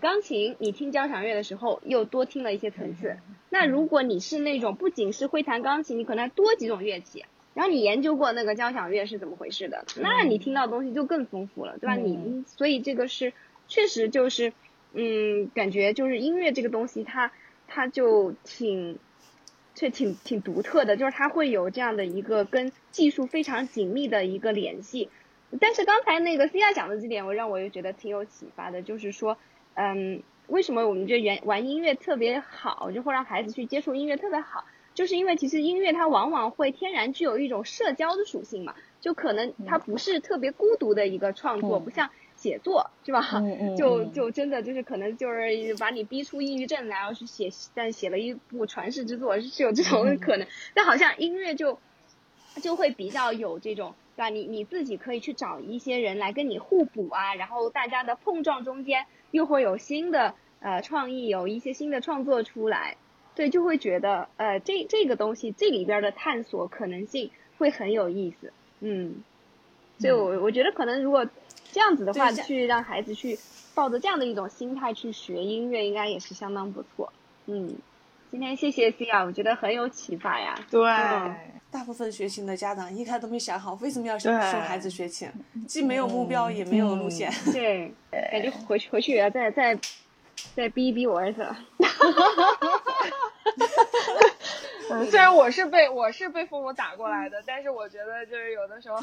钢琴，你听交响乐的时候又多听了一些层次。那如果你是那种不仅是会弹钢琴，你可能还多几种乐器，然后你研究过那个交响乐是怎么回事的，那你听到的东西就更丰富了，对吧？你所以这个是确实就是感觉就是音乐这个东西它就挺独特的，就是它会有这样的一个跟技术非常紧密的一个联系。但是刚才那个西亚讲的这点，我让我又觉得挺有启发的，就是说，为什么我们觉得玩音乐特别好，就会让孩子去接触音乐特别好，就是因为其实音乐它往往会天然具有一种社交的属性嘛，就可能它不是特别孤独的一个创作，不像写作是吧，就真的就是可能就是把你逼出抑郁症来，然后去写，但写了一部传世之作，是有这种可能。但好像音乐就会比较有这种，对吧？你自己可以去找一些人来跟你互补啊，然后大家的碰撞中间又会有新的创意，有一些新的创作出来，对，就会觉得这个东西这里边的探索可能性会很有意思，所以我觉得可能如果这样子的话，去让孩子去抱着这样的一种心态去学音乐，应该也是相当不错。今天谢谢 Siya， 我觉得很有启发呀。对，大部分学琴的家长一开始都没想好为什么要送孩子学琴，既没有目标也没有路线。对，感觉回去也要再逼一逼我儿子了。虽然我是被父母打过来的，但是我觉得就是有的时候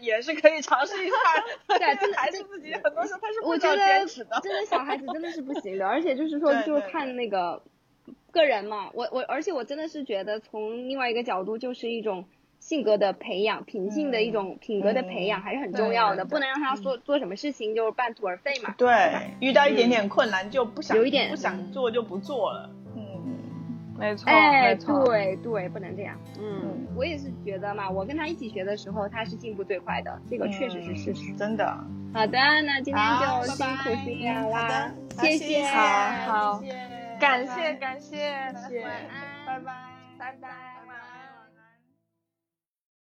也是可以尝试一下。对，这孩子自己很多时候他是不知道坚持的。真的小孩子真的是不行的，而且就是说就是看那个个人嘛，而且我真的是觉得从另外一个角度就是一种性格的培养，品性的一种品格的培养还是很重要的，不能让他做什么事情就是半途而废嘛。对，遇到一点点困难就不想做就不做了。没错，哎，对，不能这样。我也是觉得嘛，我跟他一起学的时候，他是进步最快的，这个确实是事实，真的。好的，那今天就辛苦Siya啦，谢谢，好，感谢，晚安，拜拜，拜拜。